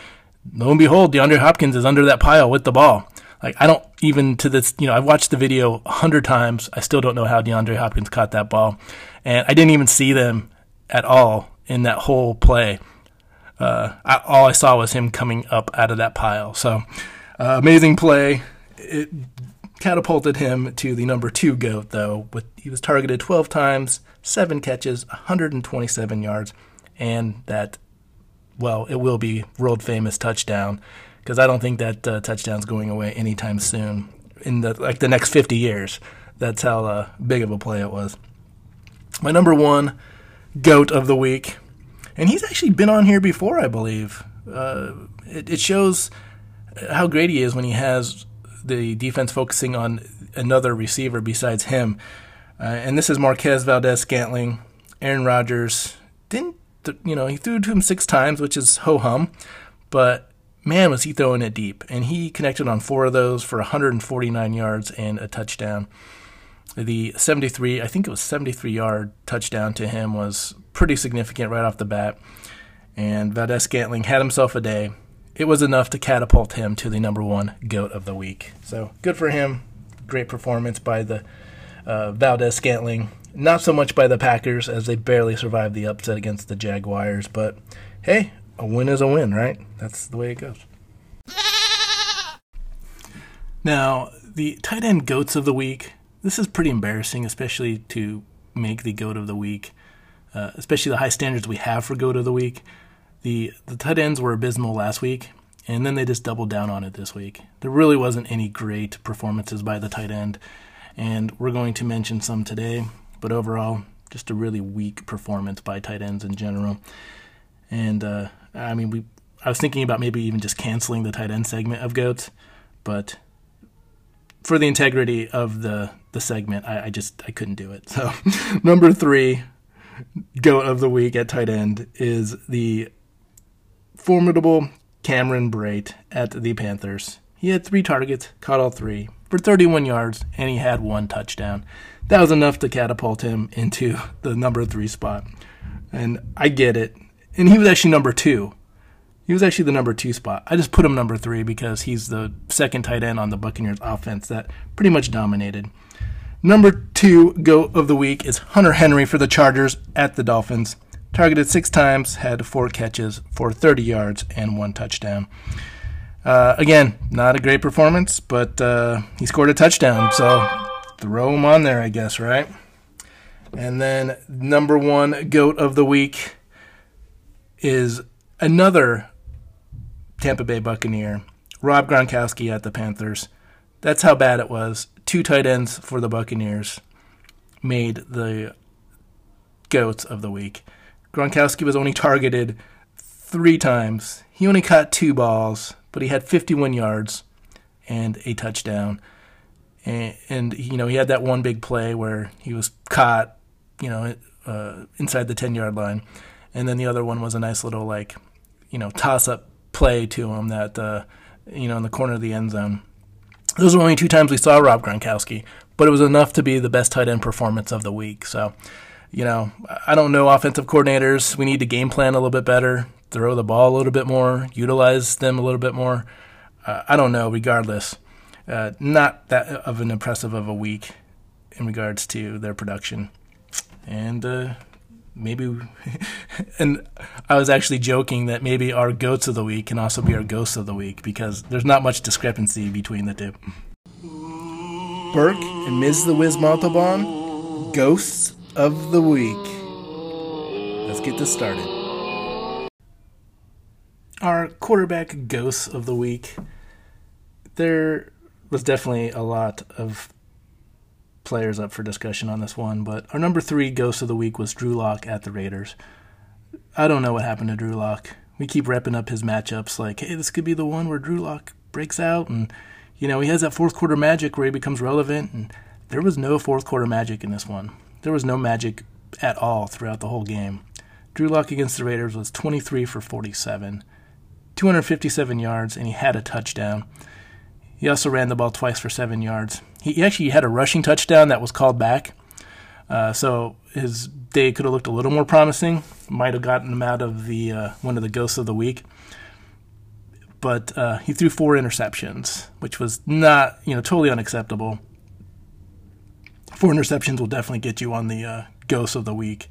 lo and behold, DeAndre Hopkins is under that pile with the ball. Like, I don't even to this, you know, I've watched the video a hundred times. I still don't know how DeAndre Hopkins caught that ball, and I didn't even see them at all in that whole play. Uh, I, all I saw was him coming up out of that pile. So, uh, amazing play. It catapulted him to the number two GOAT, though. With, he was targeted twelve times, seven catches, one hundred twenty-seven yards, and that, well, it will be world-famous touchdown, because I don't think that uh, touchdown's going away anytime soon, in the like the next fifty years. That's how uh, big of a play it was. My number one GOAT of the week. And he's actually been on here before, I believe. Uh, it, it shows how great he is when he has the defense focusing on another receiver besides him. Uh, and this is Marquez Valdes-Scantling. Aaron Rodgers didn't, th- you know, he threw to him six times, which is ho-hum, but man, was he throwing it deep. And he connected on four of those for one hundred forty-nine yards and a touchdown. The seventy-three, I think it was seventy-three-yard touchdown to him was pretty significant right off the bat. And Valdes-Scantling had himself a day. It was enough to catapult him to the number one GOAT of the week. So good for him. Great performance by the uh, Valdes-Scantling. Not so much by the Packers, as they barely survived the upset against the Jaguars. But, hey, a win is a win, right? That's the way it goes. Now, the tight end GOATs of the week, this is pretty embarrassing, especially to make the GOAT of the week, uh, especially the high standards we have for GOAT of the week. The the tight ends were abysmal last week, and then they just doubled down on it this week. There really wasn't any great performances by the tight end, and we're going to mention some today. But overall, just a really weak performance by tight ends in general. And, uh, I mean, we I was thinking about maybe even just canceling the tight end segment of GOATs, but for the integrity of the, the segment, I, I just I couldn't do it. So number three GOAT of the week at tight end is the formidable Cameron Brate at the Panthers. He had three targets, caught all three, for thirty-one yards, and he had one touchdown. That was enough to catapult him into the number three spot. And I get it. And he was actually number two. He was actually the number two spot. I just put him number three because he's the second tight end on the Buccaneers offense that pretty much dominated. Number two GOAT of the week is Hunter Henry for the Chargers at the Dolphins. Targeted six times, had four catches for thirty yards and one touchdown. Uh, again, not a great performance, but uh, he scored a touchdown, so throw him on there, I guess, right? And then number one GOAT of the week is another Tampa Bay Buccaneer, Rob Gronkowski at the Panthers. That's how bad it was. Two tight ends for the Buccaneers made the GOATs of the week. Gronkowski was only targeted three times. He only caught two balls, but he had fifty-one yards and a touchdown. And, and you know, he had that one big play where he was caught, you know, uh, inside the ten-yard line. And then the other one was a nice little, like, you know, toss-up play to him that, uh, you know, in the corner of the end zone. Those were only two times we saw Rob Gronkowski, but it was enough to be the best tight end performance of the week. So, you know, I don't know, offensive coordinators, we need to game plan a little bit better, throw the ball a little bit more, utilize them a little bit more. Uh, I don't know, regardless. Uh, not that of an impressive of a week in regards to their production. And, uh... Maybe, and I was actually joking that maybe our GOATs of the week can also be our ghosts of the week because there's not much discrepancy between the two. Burke and Miz The Wiz Montalban, ghosts of the week. Let's get this started. Our quarterback ghosts of the week. There was definitely a lot of players up for discussion on this one, but our number three ghost of the week was Drew Lock at the Raiders. I don't know what happened to Drew Lock. We keep repping up his matchups like, hey, this could be the one where Drew Lock breaks out, and you know, he has that fourth quarter magic where he becomes relevant, and there was no fourth quarter magic in this one. There was no magic at all throughout the whole game. Drew Lock against the Raiders was twenty-three for forty-seven, two hundred fifty-seven yards, and he had a touchdown. He also ran the ball twice for seven yards. He actually had a rushing touchdown that was called back, uh, so his day could have looked a little more promising. Might have gotten him out of the uh, one of the ghosts of the week. But uh, he threw four interceptions, which was not, you know, totally unacceptable. Four interceptions will definitely get you on the uh, ghosts of the week.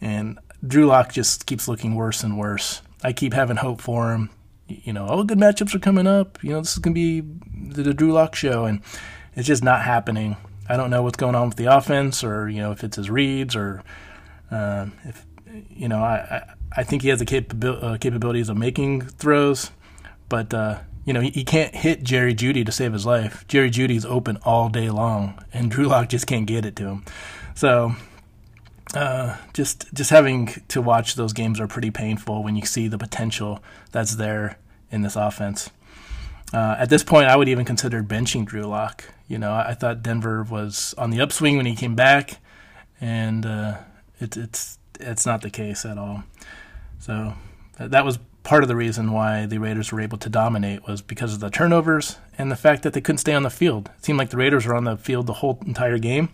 And Drew Lock just keeps looking worse and worse. I keep having hope for him. You know, all good matchups are coming up. You know, this is going to be the, the Drew Lock show, and it's just not happening. I don't know what's going on with the offense, or, you know, if it's his reads, or uh, if, you know, I, I, I think he has the capabil- uh, capabilities of making throws, but, uh, you know, he, he can't hit Jerry Jeudy to save his life. Jerry Judy's open all day long, and Drew Lock just can't get it to him. So uh, just just having to watch those games are pretty painful when you see the potential that's there in this offense. Uh, at this point, I would even consider benching Drew Lock. You know, I, I thought Denver was on the upswing when he came back, and uh, it, it's it's not the case at all. So that, that was part of the reason why the Raiders were able to dominate, was because of the turnovers and the fact that they couldn't stay on the field. It seemed like the Raiders were on the field the whole entire game,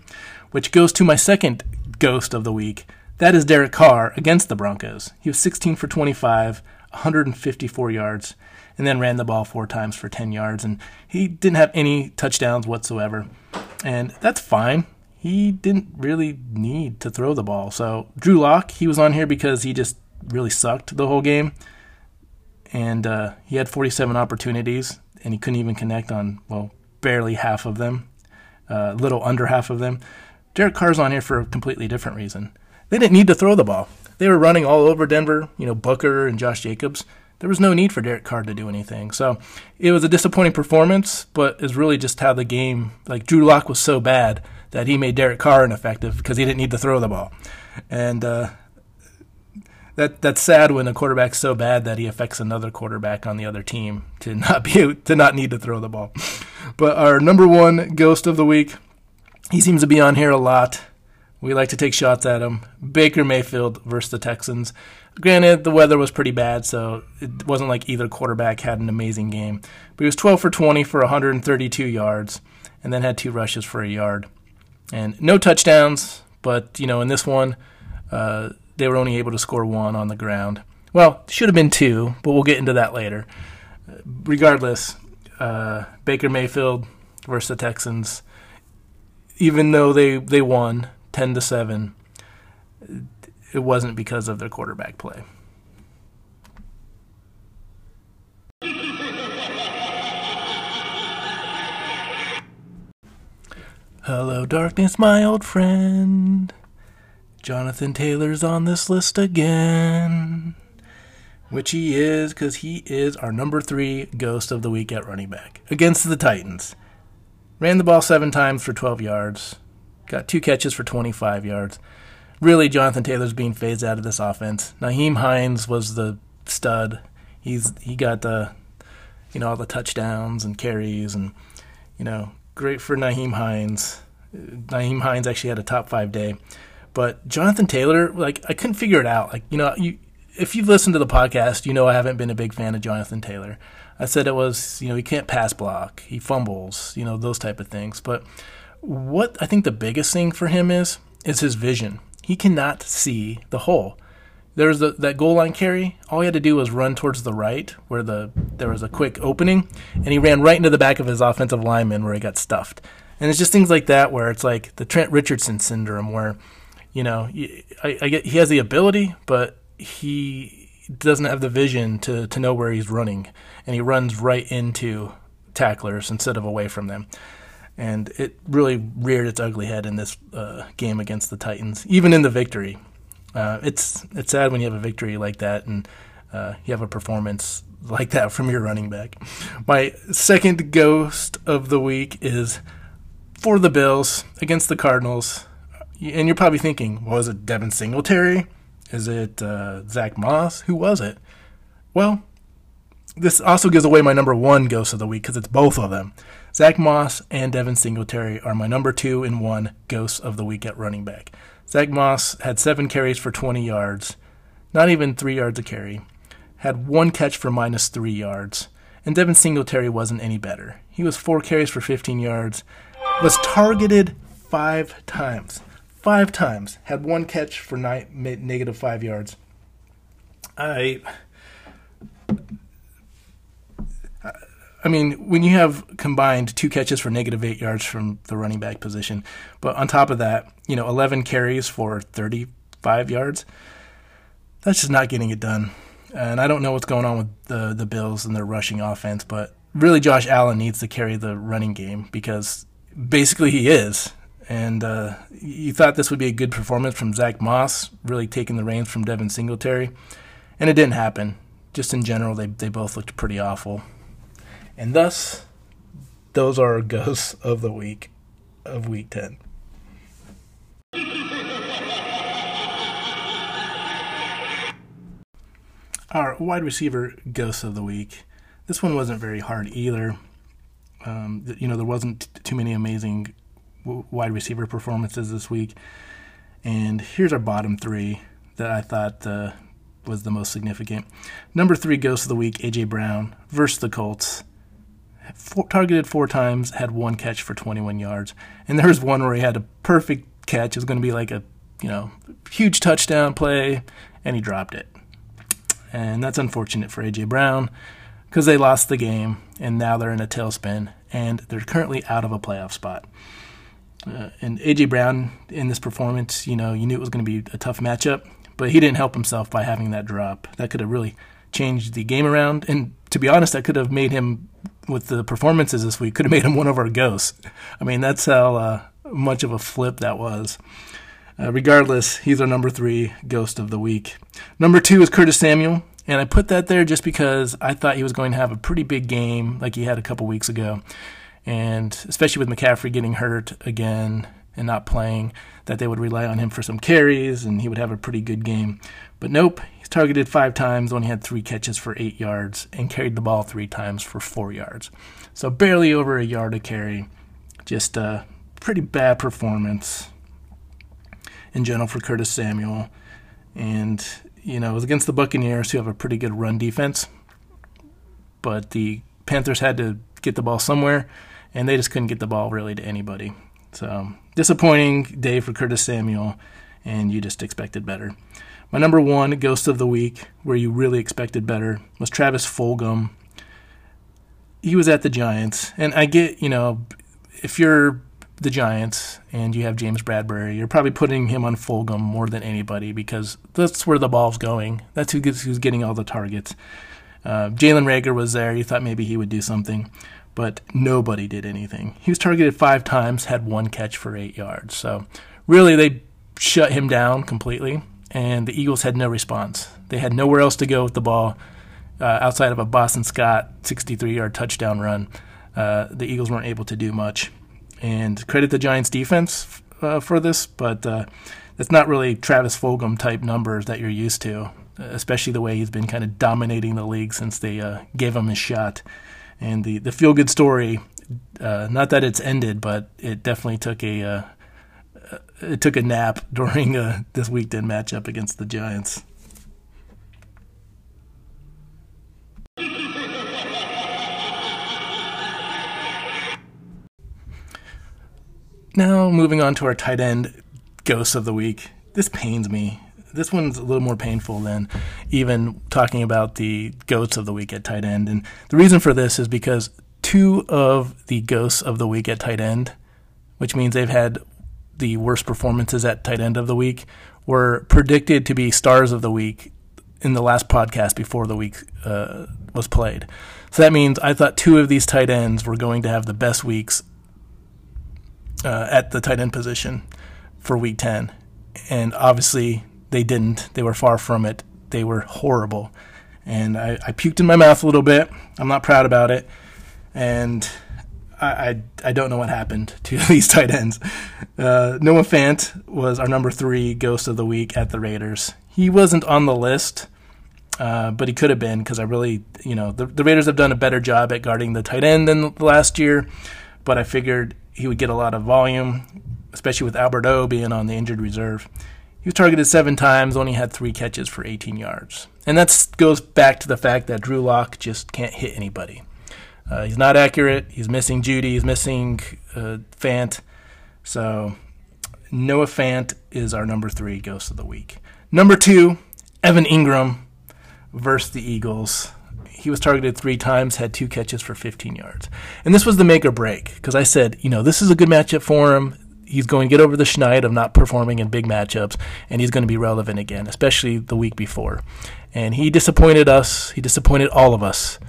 which goes to my second ghost of the week. That is Derek Carr against the Broncos. He was sixteen for twenty-five, one hundred fifty-four yards, and then ran the ball four times for ten yards, and he didn't have any touchdowns whatsoever. And that's fine. He didn't really need to throw the ball. So Drew Lock, he was on here because he just really sucked the whole game, and uh, he had forty-seven opportunities, and he couldn't even connect on, well, barely half of them, a uh, little under half of them. Derek Carr's on here for a completely different reason. They didn't need to throw the ball. They were running all over Denver, you know, Booker and Josh Jacobs. There was no need for Derek Carr to do anything. So it was a disappointing performance, but it's really just how the game, like Drew Lock was so bad that he made Derek Carr ineffective because he didn't need to throw the ball. And uh, that that's sad when a quarterback's so bad that he affects another quarterback on the other team to not be to not need to throw the ball. But our number one ghost of the week, he seems to be on here a lot. We like to take shots at him. Baker Mayfield versus the Texans. Granted, the weather was pretty bad, so it wasn't like either quarterback had an amazing game. But he was twelve for twenty for one hundred thirty-two yards, and then had two rushes for a yard. And no touchdowns, but, you know, in this one, uh, they were only able to score one on the ground. Well, should have been two, but we'll get into that later. Uh, regardless, uh, Baker Mayfield versus the Texans, even though they, they won ten to seven, it wasn't because of their quarterback play. Hello, darkness, my old friend. Jonathan Taylor's on this list again, which he is because he is our number three ghost of the week at running back against the Titans. Ran the ball seven times for twelve yards. Got two catches for twenty-five yards. Really, Jonathan Taylor's being phased out of this offense. Naheem Hines was the stud. He's he got the, you know, all the touchdowns and carries, and, you know, great for Naheem Hines. Naheem Hines actually had a top five day, but Jonathan Taylor, like, I couldn't figure it out. Like, you know, you if you've listened to the podcast, you know I haven't been a big fan of Jonathan Taylor. I said it was, you know, he can't pass block, he fumbles, you know, those type of things, but. What I think the biggest thing for him is, is his vision. He cannot see the hole. There was the, that goal line carry. All he had to do was run towards the right where the there was a quick opening, and he ran right into the back of his offensive lineman where he got stuffed. And it's just things like that where it's like the Trent Richardson syndrome where, you know, I, I get, he has the ability, but he doesn't have the vision to, to know where he's running, and he runs right into tacklers instead of away from them. And it really reared its ugly head in this uh, game against the Titans, even in the victory. Uh, it's it's sad when you have a victory like that and uh, you have a performance like that from your running back. My second ghost of the week is for the Bills against the Cardinals. And you're probably thinking, was it Devin Singletary? Is it uh, Zach Moss? Who was it? Well, this also gives away my number one ghost of the week because it's both of them. Zach Moss and Devin Singletary are my number two and one ghosts of the week at running back. Zach Moss had seven carries for twenty yards, not even three yards a carry, had one catch for minus three yards, and Devin Singletary wasn't any better. He was four carries for fifteen yards, was targeted five times, five times, had one catch for nine, negative five yards. I... I mean, when you have combined two catches for negative eight yards from the running back position, but on top of that, you know, eleven carries for thirty-five yards, that's just not getting it done. And I don't know what's going on with the, the Bills and their rushing offense, but really Josh Allen needs to carry the running game because basically he is. And uh, you thought this would be a good performance from Zach Moss, really taking the reins from Devin Singletary, and it didn't happen. Just in general, they they both looked pretty awful. And thus, those are our ghosts of the week of week ten. Our wide receiver ghosts of the week. This one wasn't very hard either. Um, you know, there wasn't t- too many amazing w- wide receiver performances this week. And here's our bottom three that I thought uh, was the most significant. Number three, Ghost of the Week, A J Brown versus the Colts. Four, targeted four times, had one catch for twenty-one yards. And there was one where he had a perfect catch. It was going to be like a, you know, huge touchdown play, and he dropped it. And that's unfortunate for A J Brown because they lost the game, and now they're in a tailspin, and they're currently out of a playoff spot. Uh, and A J Brown, in this performance, you know, you knew it was going to be a tough matchup, but he didn't help himself by having that drop. That could have really changed the game around, and to be honest, that could have made him, with the performances this week, could have made him one of our ghosts. I mean, that's how uh, much of a flip that was. Uh, regardless, he's our number three Ghost of the Week. Number two is Curtis Samuel. And I put that there just because I thought he was going to have a pretty big game like he had a couple weeks ago. And especially with McCaffrey getting hurt again and not playing, that they would rely on him for some carries and he would have a pretty good game. But nope, he's targeted five times, only had three catches for eight yards, and carried the ball three times for four yards. So barely over a yard a carry. Just a pretty bad performance in general for Curtis Samuel. And you know, it was against the Buccaneers, who have a pretty good run defense. But the Panthers had to get the ball somewhere, and they just couldn't get the ball really to anybody. So, disappointing day for Curtis Samuel, and you just expected better. My number one Ghost of the Week, where you really expected better, was Travis Fulgham. He was at the Giants. And I get, you know, if you're the Giants and you have James Bradbury, you're probably putting him on Fulgham more than anybody because that's where the ball's going. That's who gets, who's getting all the targets. Uh, Jalen Reagor was there. You thought maybe he would do something, but nobody did anything. He was targeted five times, had one catch for eight yards. So really they shut him down completely, and the Eagles had no response. They had nowhere else to go with the ball uh, outside of a Boston Scott sixty-three-yard touchdown run. Uh, the Eagles weren't able to do much. And credit the Giants' defense uh, for this, but uh, it's not really Travis Fulgham-type numbers that you're used to, especially the way he's been kind of dominating the league since they uh, gave him his shot. And the, the feel-good story, uh, not that it's ended, but it definitely took a uh, it took a nap during uh, this weekend matchup against the Giants. Now moving on to our tight end Ghosts of the Week. This pains me. This one's a little more painful than even talking about the Ghosts of the Week at tight end. And the reason for this is because two of the Ghosts of the Week at tight end, which means they've had the worst performances at tight end of the week, were predicted to be Stars of the Week in the last podcast before the week uh, was played. So that means I thought two of these tight ends were going to have the best weeks Uh, at the tight end position for week ten, and obviously they didn't. They were far from it. They were horrible, and I, I puked in my mouth a little bit. I'm not proud about it, and I I, I don't know what happened to these tight ends. Uh, Noah Fant was our number three Ghost of the Week at the Raiders. He wasn't on the list, uh, but he could have been because I really, you know, the, the Raiders have done a better job at guarding the tight end than last year, but I figured he would get a lot of volume, especially with Albert O being on the injured reserve. He was targeted seven times, only had three catches for eighteen yards. And that goes back to the fact that Drew Lock just can't hit anybody. Uh, he's not accurate. He's missing Jeudy. He's missing uh, Fant. So Noah Fant is our number three Ghost of the Week. Number two, Evan Engram versus the Eagles. He was targeted three times, had two catches for fifteen yards. And this was the make or break because I said, you know, this is a good matchup for him. He's going to get over the schneid of not performing in big matchups, and he's going to be relevant again, especially the week before. And he disappointed us. He disappointed all of us.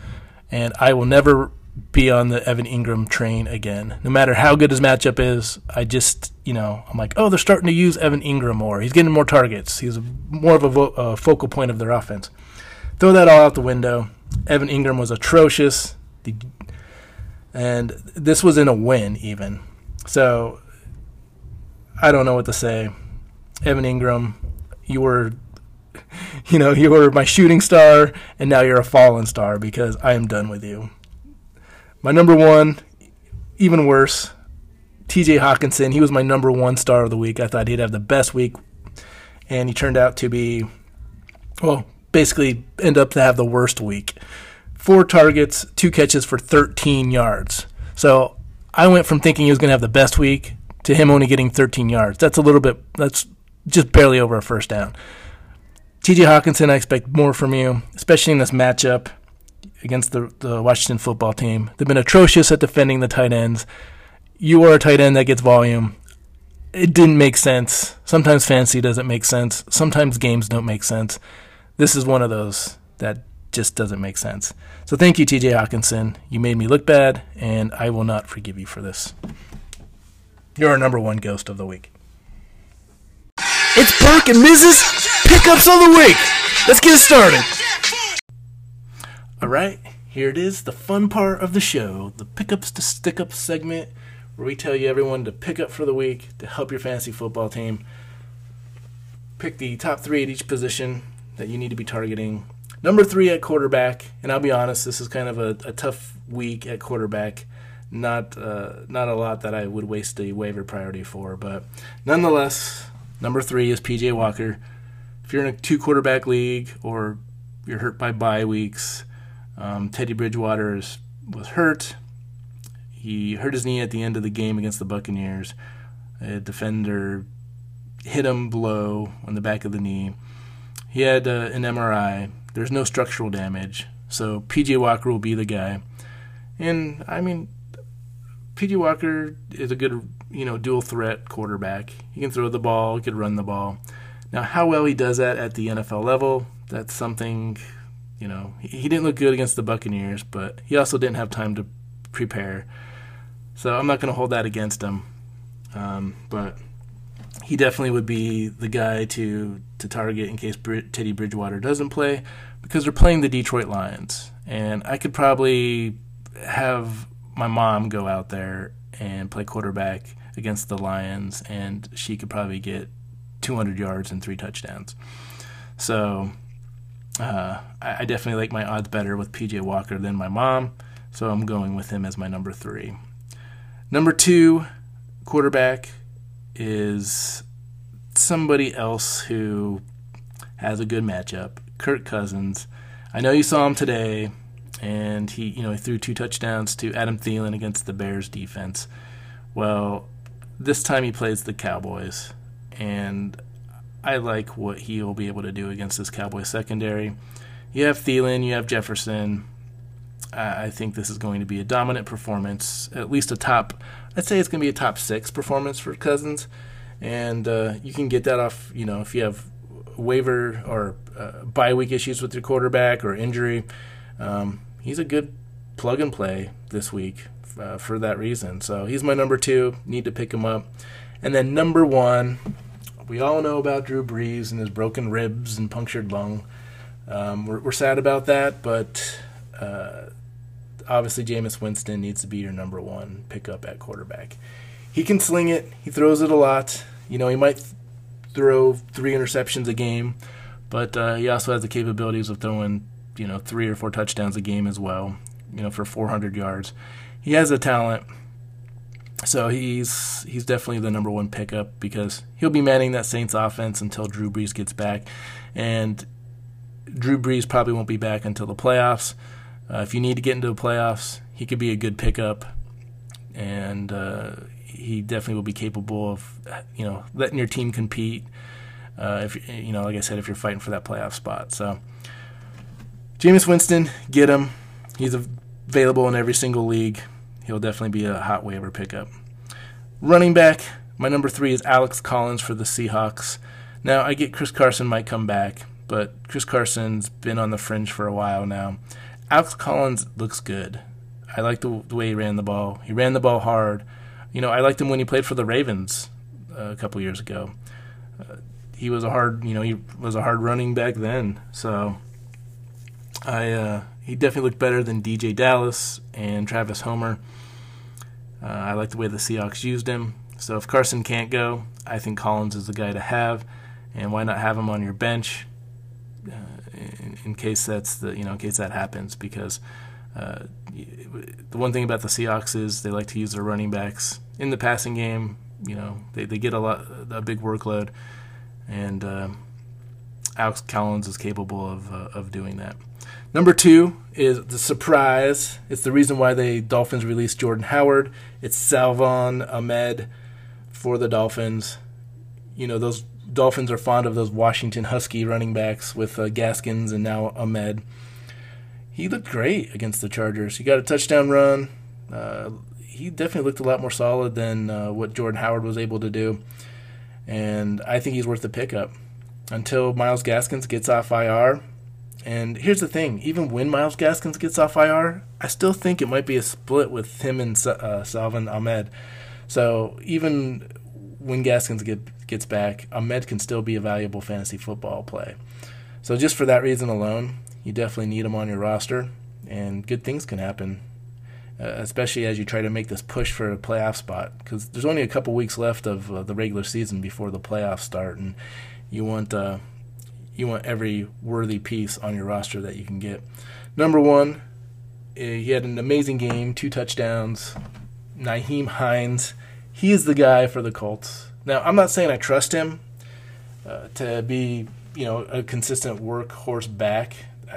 And I will never be on the Evan Engram train again. No matter how good his matchup is, I just, you know, I'm like, oh, they're starting to use Evan Engram more. He's getting more targets. He's more of a, vo- a focal point of their offense. Throw that all out the window. Evan Engram was atrocious, and this was in a win even. So I don't know what to say. Evan Engram, you were you know, you were my shooting star, and now you're a fallen star because I am done with you. My number one, even worse, T J Hawkinson. He was my number one star of the week. I thought he'd have the best week, and he turned out to be, well, basically end up to have the worst week. Four targets, two catches for thirteen yards. So I went from thinking he was going to have the best week to him only getting thirteen yards. That's a little bit, that's just barely over a first down. T J Hawkinson, I expect more from you, especially in this matchup against the, the Washington football team. They've been atrocious at defending the tight ends. You are a tight end that gets volume. It didn't make sense. Sometimes fantasy doesn't make sense. Sometimes games don't make sense. This is one of those that just doesn't make sense. So thank you, T J Hawkinson. You made me look bad, and I will not forgive you for this. You're our number one ghost of the week. It's Burke and Missus Pickups of the Week. Let's get started. All right, here it is, the fun part of the show, the Pickups to Stick-Up segment, where we tell you everyone to pick up for the week to help your fantasy football team. Pick the top three at each position that you need to be targeting. Number three at quarterback, and I'll be honest, this is kind of a, a tough week at quarterback. Not uh, not a lot that I would waste a waiver priority for, but nonetheless, number three is P J Walker. If you're in a two-quarterback league or you're hurt by bye weeks, um, Teddy Bridgewater is, was hurt. He hurt his knee at the end of the game against the Buccaneers. A defender hit him low on the back of the knee. He had uh, an M R I. There's no structural damage, so P J Walker will be the guy. And, I mean, P J Walker is a good, you know, dual threat quarterback. He can throw the ball, he can run the ball. Now, how well he does that at the N F L level, that's something, you know, he didn't look good against the Buccaneers, but he also didn't have time to prepare. So I'm not going to hold that against him. Um, but he definitely would be the guy to, to target in case Brid- Teddy Bridgewater doesn't play, because they're playing the Detroit Lions. And I could probably have my mom go out there and play quarterback against the Lions, and she could probably get two hundred yards and three touchdowns. So uh, I definitely like my odds better with P J Walker than my mom, so I'm going with him as my number three. Number two quarterback is somebody else who has a good matchup, Kirk Cousins. I know you saw him today, and he, you know, he threw two touchdowns to Adam Thielen against the Bears defense. Well, this time he plays the Cowboys, and I like what he'll be able to do against this Cowboys secondary. You have Thielen, you have Jefferson. I think this is going to be a dominant performance, at least a top, I'd say it's going to be a top six performance for Cousins, and uh, you can get that off, you know, if you have waiver or uh, bye week issues with your quarterback or injury. Um, he's a good plug and play this week uh, for that reason. So he's my number two. Need to pick him up. And then number one, we all know about Drew Brees and his broken ribs and punctured lung. Um, we're, we're sad about that, but uh, obviously Jameis Winston needs to be your number one pickup at quarterback. He can sling it. He throws it a lot. You know, he might th- throw three interceptions a game, but uh, he also has the capabilities of throwing, you know, three or four touchdowns a game as well, you know, for four hundred yards. He has a talent, so he's he's definitely the number one pickup because he'll be manning that Saints offense until Drew Brees gets back, and Drew Brees probably won't be back until the playoffs. Uh, if you need to get into the playoffs, he could be a good pickup, and uh, he definitely will be capable of, you know, letting your team compete. Uh, if you know, like I said, if you're fighting for that playoff spot, so. Jameis Winston, get him. He's available in every single league. He'll definitely be a hot waiver pickup. Running back, my number three is Alex Collins for the Seahawks. Now, I get Chris Carson might come back, but Chris Carson's been on the fringe for a while now. Alex Collins looks good. I like the, the way he ran the ball. He ran the ball hard. You know, I liked him when he played for the Ravens a couple years ago. Uh, he was a hard, you know, he was a hard running back then, so. I uh, he definitely looked better than D J Dallas and Travis Homer. Uh, I like the way the Seahawks used him. So if Carson can't go, I think Collins is the guy to have. And why not have him on your bench? Uh, in, in case that's the you know in case that happens, because uh, the one thing about the Seahawks is they like to use their running backs in the passing game. You know, they they get a lot a big workload, and uh, Alex Collins is capable of uh, of doing that. Number two is the surprise. It's the reason why the Dolphins released Jordan Howard. It's Salvon Ahmed for the Dolphins. You know, those Dolphins are fond of those Washington Husky running backs with uh, Gaskins and now Ahmed. He looked great against the Chargers. He got a touchdown run. Uh, he definitely looked a lot more solid than uh, what Jordan Howard was able to do. And I think he's worth the pickup until Myles Gaskins gets off I R. And here's the thing, even when Myles Gaskins gets off I R, I still think it might be a split with him and uh, Salvon Ahmed. So even when Gaskins get, gets back, Ahmed can still be a valuable fantasy football play. So just for that reason alone, you definitely need him on your roster, and good things can happen, uh, especially as you try to make this push for a playoff spot, because there's only a couple weeks left of uh, the regular season before the playoffs start, and you want... Uh, You want every worthy piece on your roster that you can get. Number one, he had an amazing game, two touchdowns. Nyheim Hines, he is the guy for the Colts. Now, I'm not saying I trust him uh, to be, you know, a consistent workhorse back.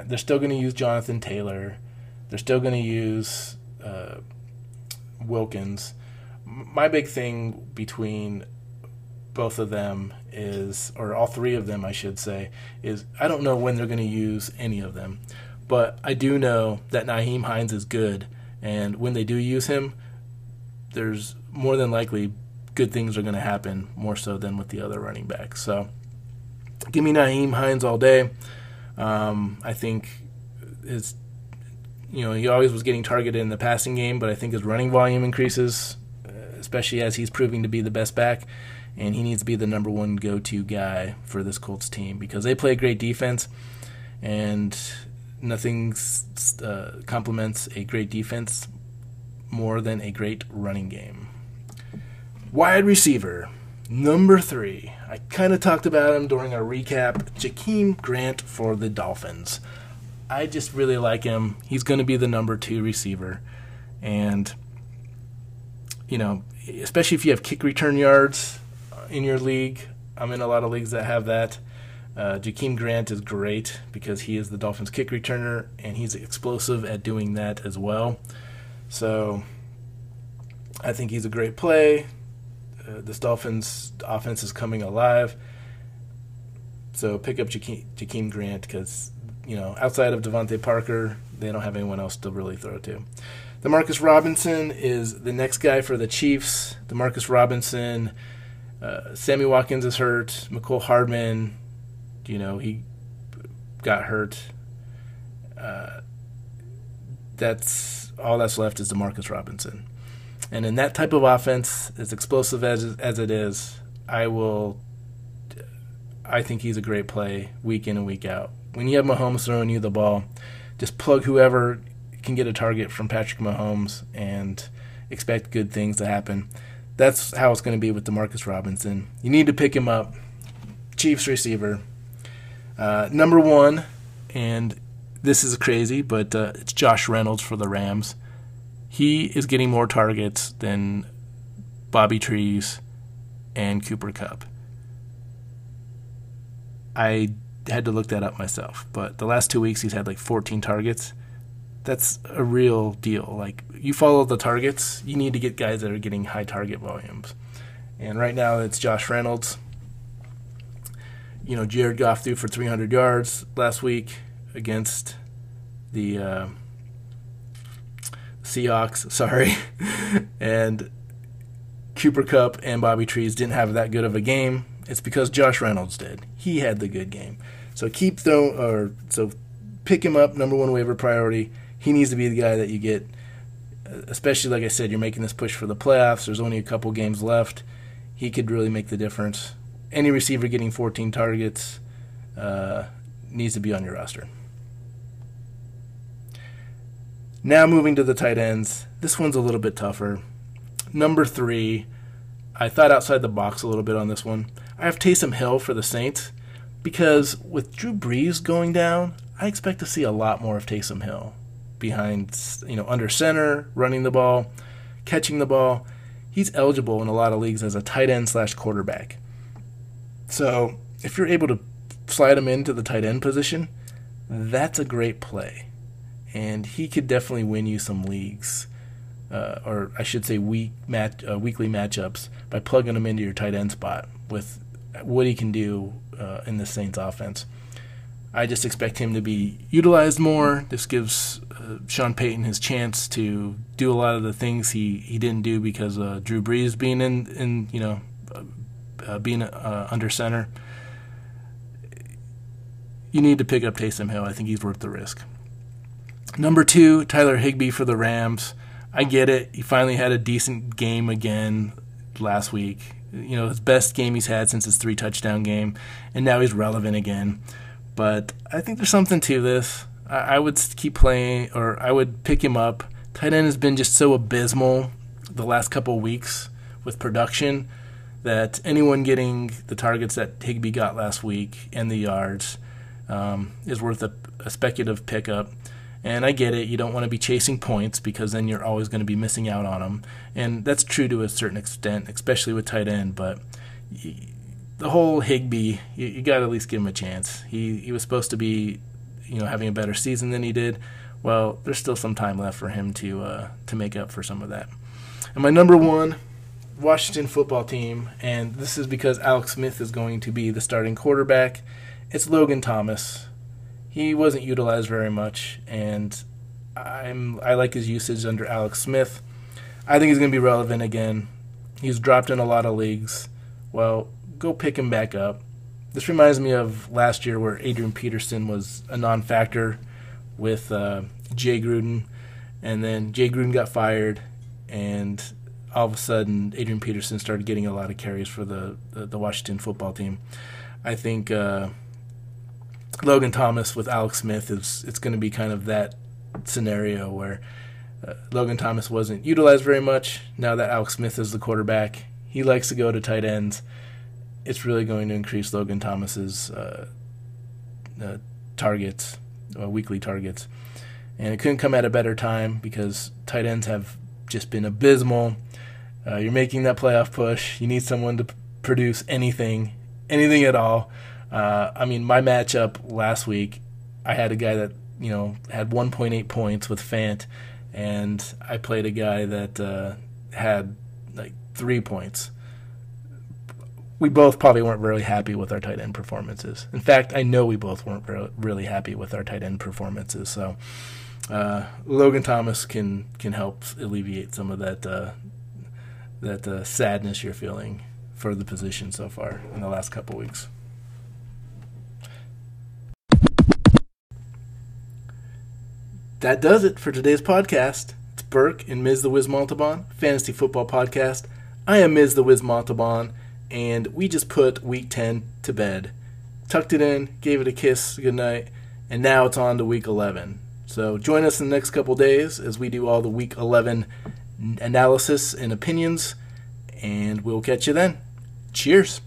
They're still going to use Jonathan Taylor. They're still going to use uh, Wilkins. My big thing between both of them is, or all three of them I should say, is I don't know when they're going to use any of them. But I do know that Nyheim Hines is good, and when they do use him, there's more than likely good things are going to happen, more so than with the other running backs. So give me Nyheim Hines all day. Um, I think it's, you know, he always was getting targeted in the passing game, but I think his running volume increases, especially as he's proving to be the best back. And he needs to be the number one go-to guy for this Colts team, because they play great defense, and nothing uh, complements a great defense more than a great running game. Wide receiver, number three. I kind of talked about him during our recap. Jakeem Grant for the Dolphins. I just really like him. He's going to be the number two receiver. And, you know, especially if you have kick return yards in your league. I'm in a lot of leagues that have that. Uh, Jakeem Grant is great because he is the Dolphins' kick returner, and he's explosive at doing that as well. So I think he's a great play. Uh, this Dolphins' offense is coming alive. So pick up Jakeem, Jakeem Grant because, you know, outside of Devontae Parker, they don't have anyone else to really throw to. DeMarcus Robinson is the next guy for the Chiefs. DeMarcus Robinson... Uh, Sammy Watkins is hurt. McCole Hardman, you know, he got hurt. Uh, that's all that's left is DeMarcus Robinson. And in that type of offense, as explosive as as it is, I will. I think he's a great play week in and week out. When you have Mahomes throwing you the ball, just plug whoever can get a target from Patrick Mahomes and expect good things to happen. That's how it's going to be with DeMarcus Robinson. You need to pick him up. Chiefs receiver. Uh, number one, and this is crazy, but uh, it's Josh Reynolds for the Rams. He is getting more targets than Bobby Trees and Cooper Kupp. I had to look that up myself, but the last two weeks he's had like fourteen targets. That's a real deal. Like, you follow the targets, you need to get guys that are getting high target volumes. And right now it's Josh Reynolds. You know, Jared Goff threw for three hundred yards last week against the uh, Seahawks, sorry. And Cooper Kupp and Bobby Trees didn't have that good of a game. It's because Josh Reynolds did. He had the good game. So keep throwing, or so pick him up, number one waiver priority. He needs to be the guy that you get, especially, like I said, you're making this push for the playoffs. There's only a couple games left. He could really make the difference. Any receiver getting fourteen targets uh, needs to be on your roster. Now moving to the tight ends. This one's a little bit tougher. Number three, I thought outside the box a little bit on this one. I have Taysom Hill for the Saints. Because with Drew Brees going down, I expect to see a lot more of Taysom Hill behind, you know, under center, running the ball, catching the ball. He's eligible in a lot of leagues as a tight end slash quarterback. So if you're able to slide him into the tight end position, that's a great play. And he could definitely win you some leagues, uh, or I should say week match, uh, weekly matchups, by plugging him into your tight end spot with what he can do uh, in the Saints offense. I just expect him to be utilized more. This gives uh, Sean Payton his chance to do a lot of the things he, he didn't do because uh, Drew Brees being in, in you know, uh, being uh, under center. You need to pick up Taysom Hill. I think he's worth the risk. Number two, Tyler Higbee for the Rams. I get it. He finally had a decent game again last week. You know, his best game he's had since his three-touchdown game, and now he's relevant again. But I think there's something to this. I, I would keep playing, or I would pick him up. Tight end has been just so abysmal the last couple of weeks with production that anyone getting the targets that Higbee got last week and the yards um, is worth a, a speculative pickup. And I get it, you don't want to be chasing points because then you're always going to be missing out on them. And that's true to a certain extent, especially with tight end. But the whole Higbee, you, you got to at least give him a chance. He he was supposed to be, you know, having a better season than he did. Well, there's still some time left for him to uh, to make up for some of that. And my number one, Washington football team, and this is because Alex Smith is going to be the starting quarterback. It's Logan Thomas. He wasn't utilized very much, and I'm I like his usage under Alex Smith. I think he's going to be relevant again. He's dropped in a lot of leagues. Well, go pick him back up. This reminds me of last year where Adrian Peterson was a non-factor with uh, Jay Gruden, and then Jay Gruden got fired, and all of a sudden Adrian Peterson started getting a lot of carries for the, the, the Washington football team. I think... Uh, Logan Thomas with Alex Smith is it's going to be kind of that scenario where uh, Logan Thomas wasn't utilized very much. Now that Alex Smith is the quarterback, he likes to go to tight ends. It's really going to increase Logan Thomas's uh, uh, targets, uh, weekly targets, and it couldn't come at a better time because tight ends have just been abysmal. Uh, you're making that playoff push. You need someone to p- produce anything, anything at all. Uh, I mean, my matchup last week, I had a guy that, you know, had one point eight points with Fant, and I played a guy that uh, had, like, three points. We both probably weren't really happy with our tight end performances. In fact, I know we both weren't re- really happy with our tight end performances. So uh, Logan Thomas can, can help alleviate some of that, uh, that uh, sadness you're feeling for the position so far in the last couple weeks. That does it for today's podcast. It's Burke and Miz The Wiz Montalban, Fantasy Football Podcast. I am Miz The Wiz Montalban, and we just put Week ten to bed. Tucked it in, gave it a kiss, good night, and now it's on to Week eleven. So join us in the next couple days as we do all the Week eleven analysis and opinions, and we'll catch you then. Cheers.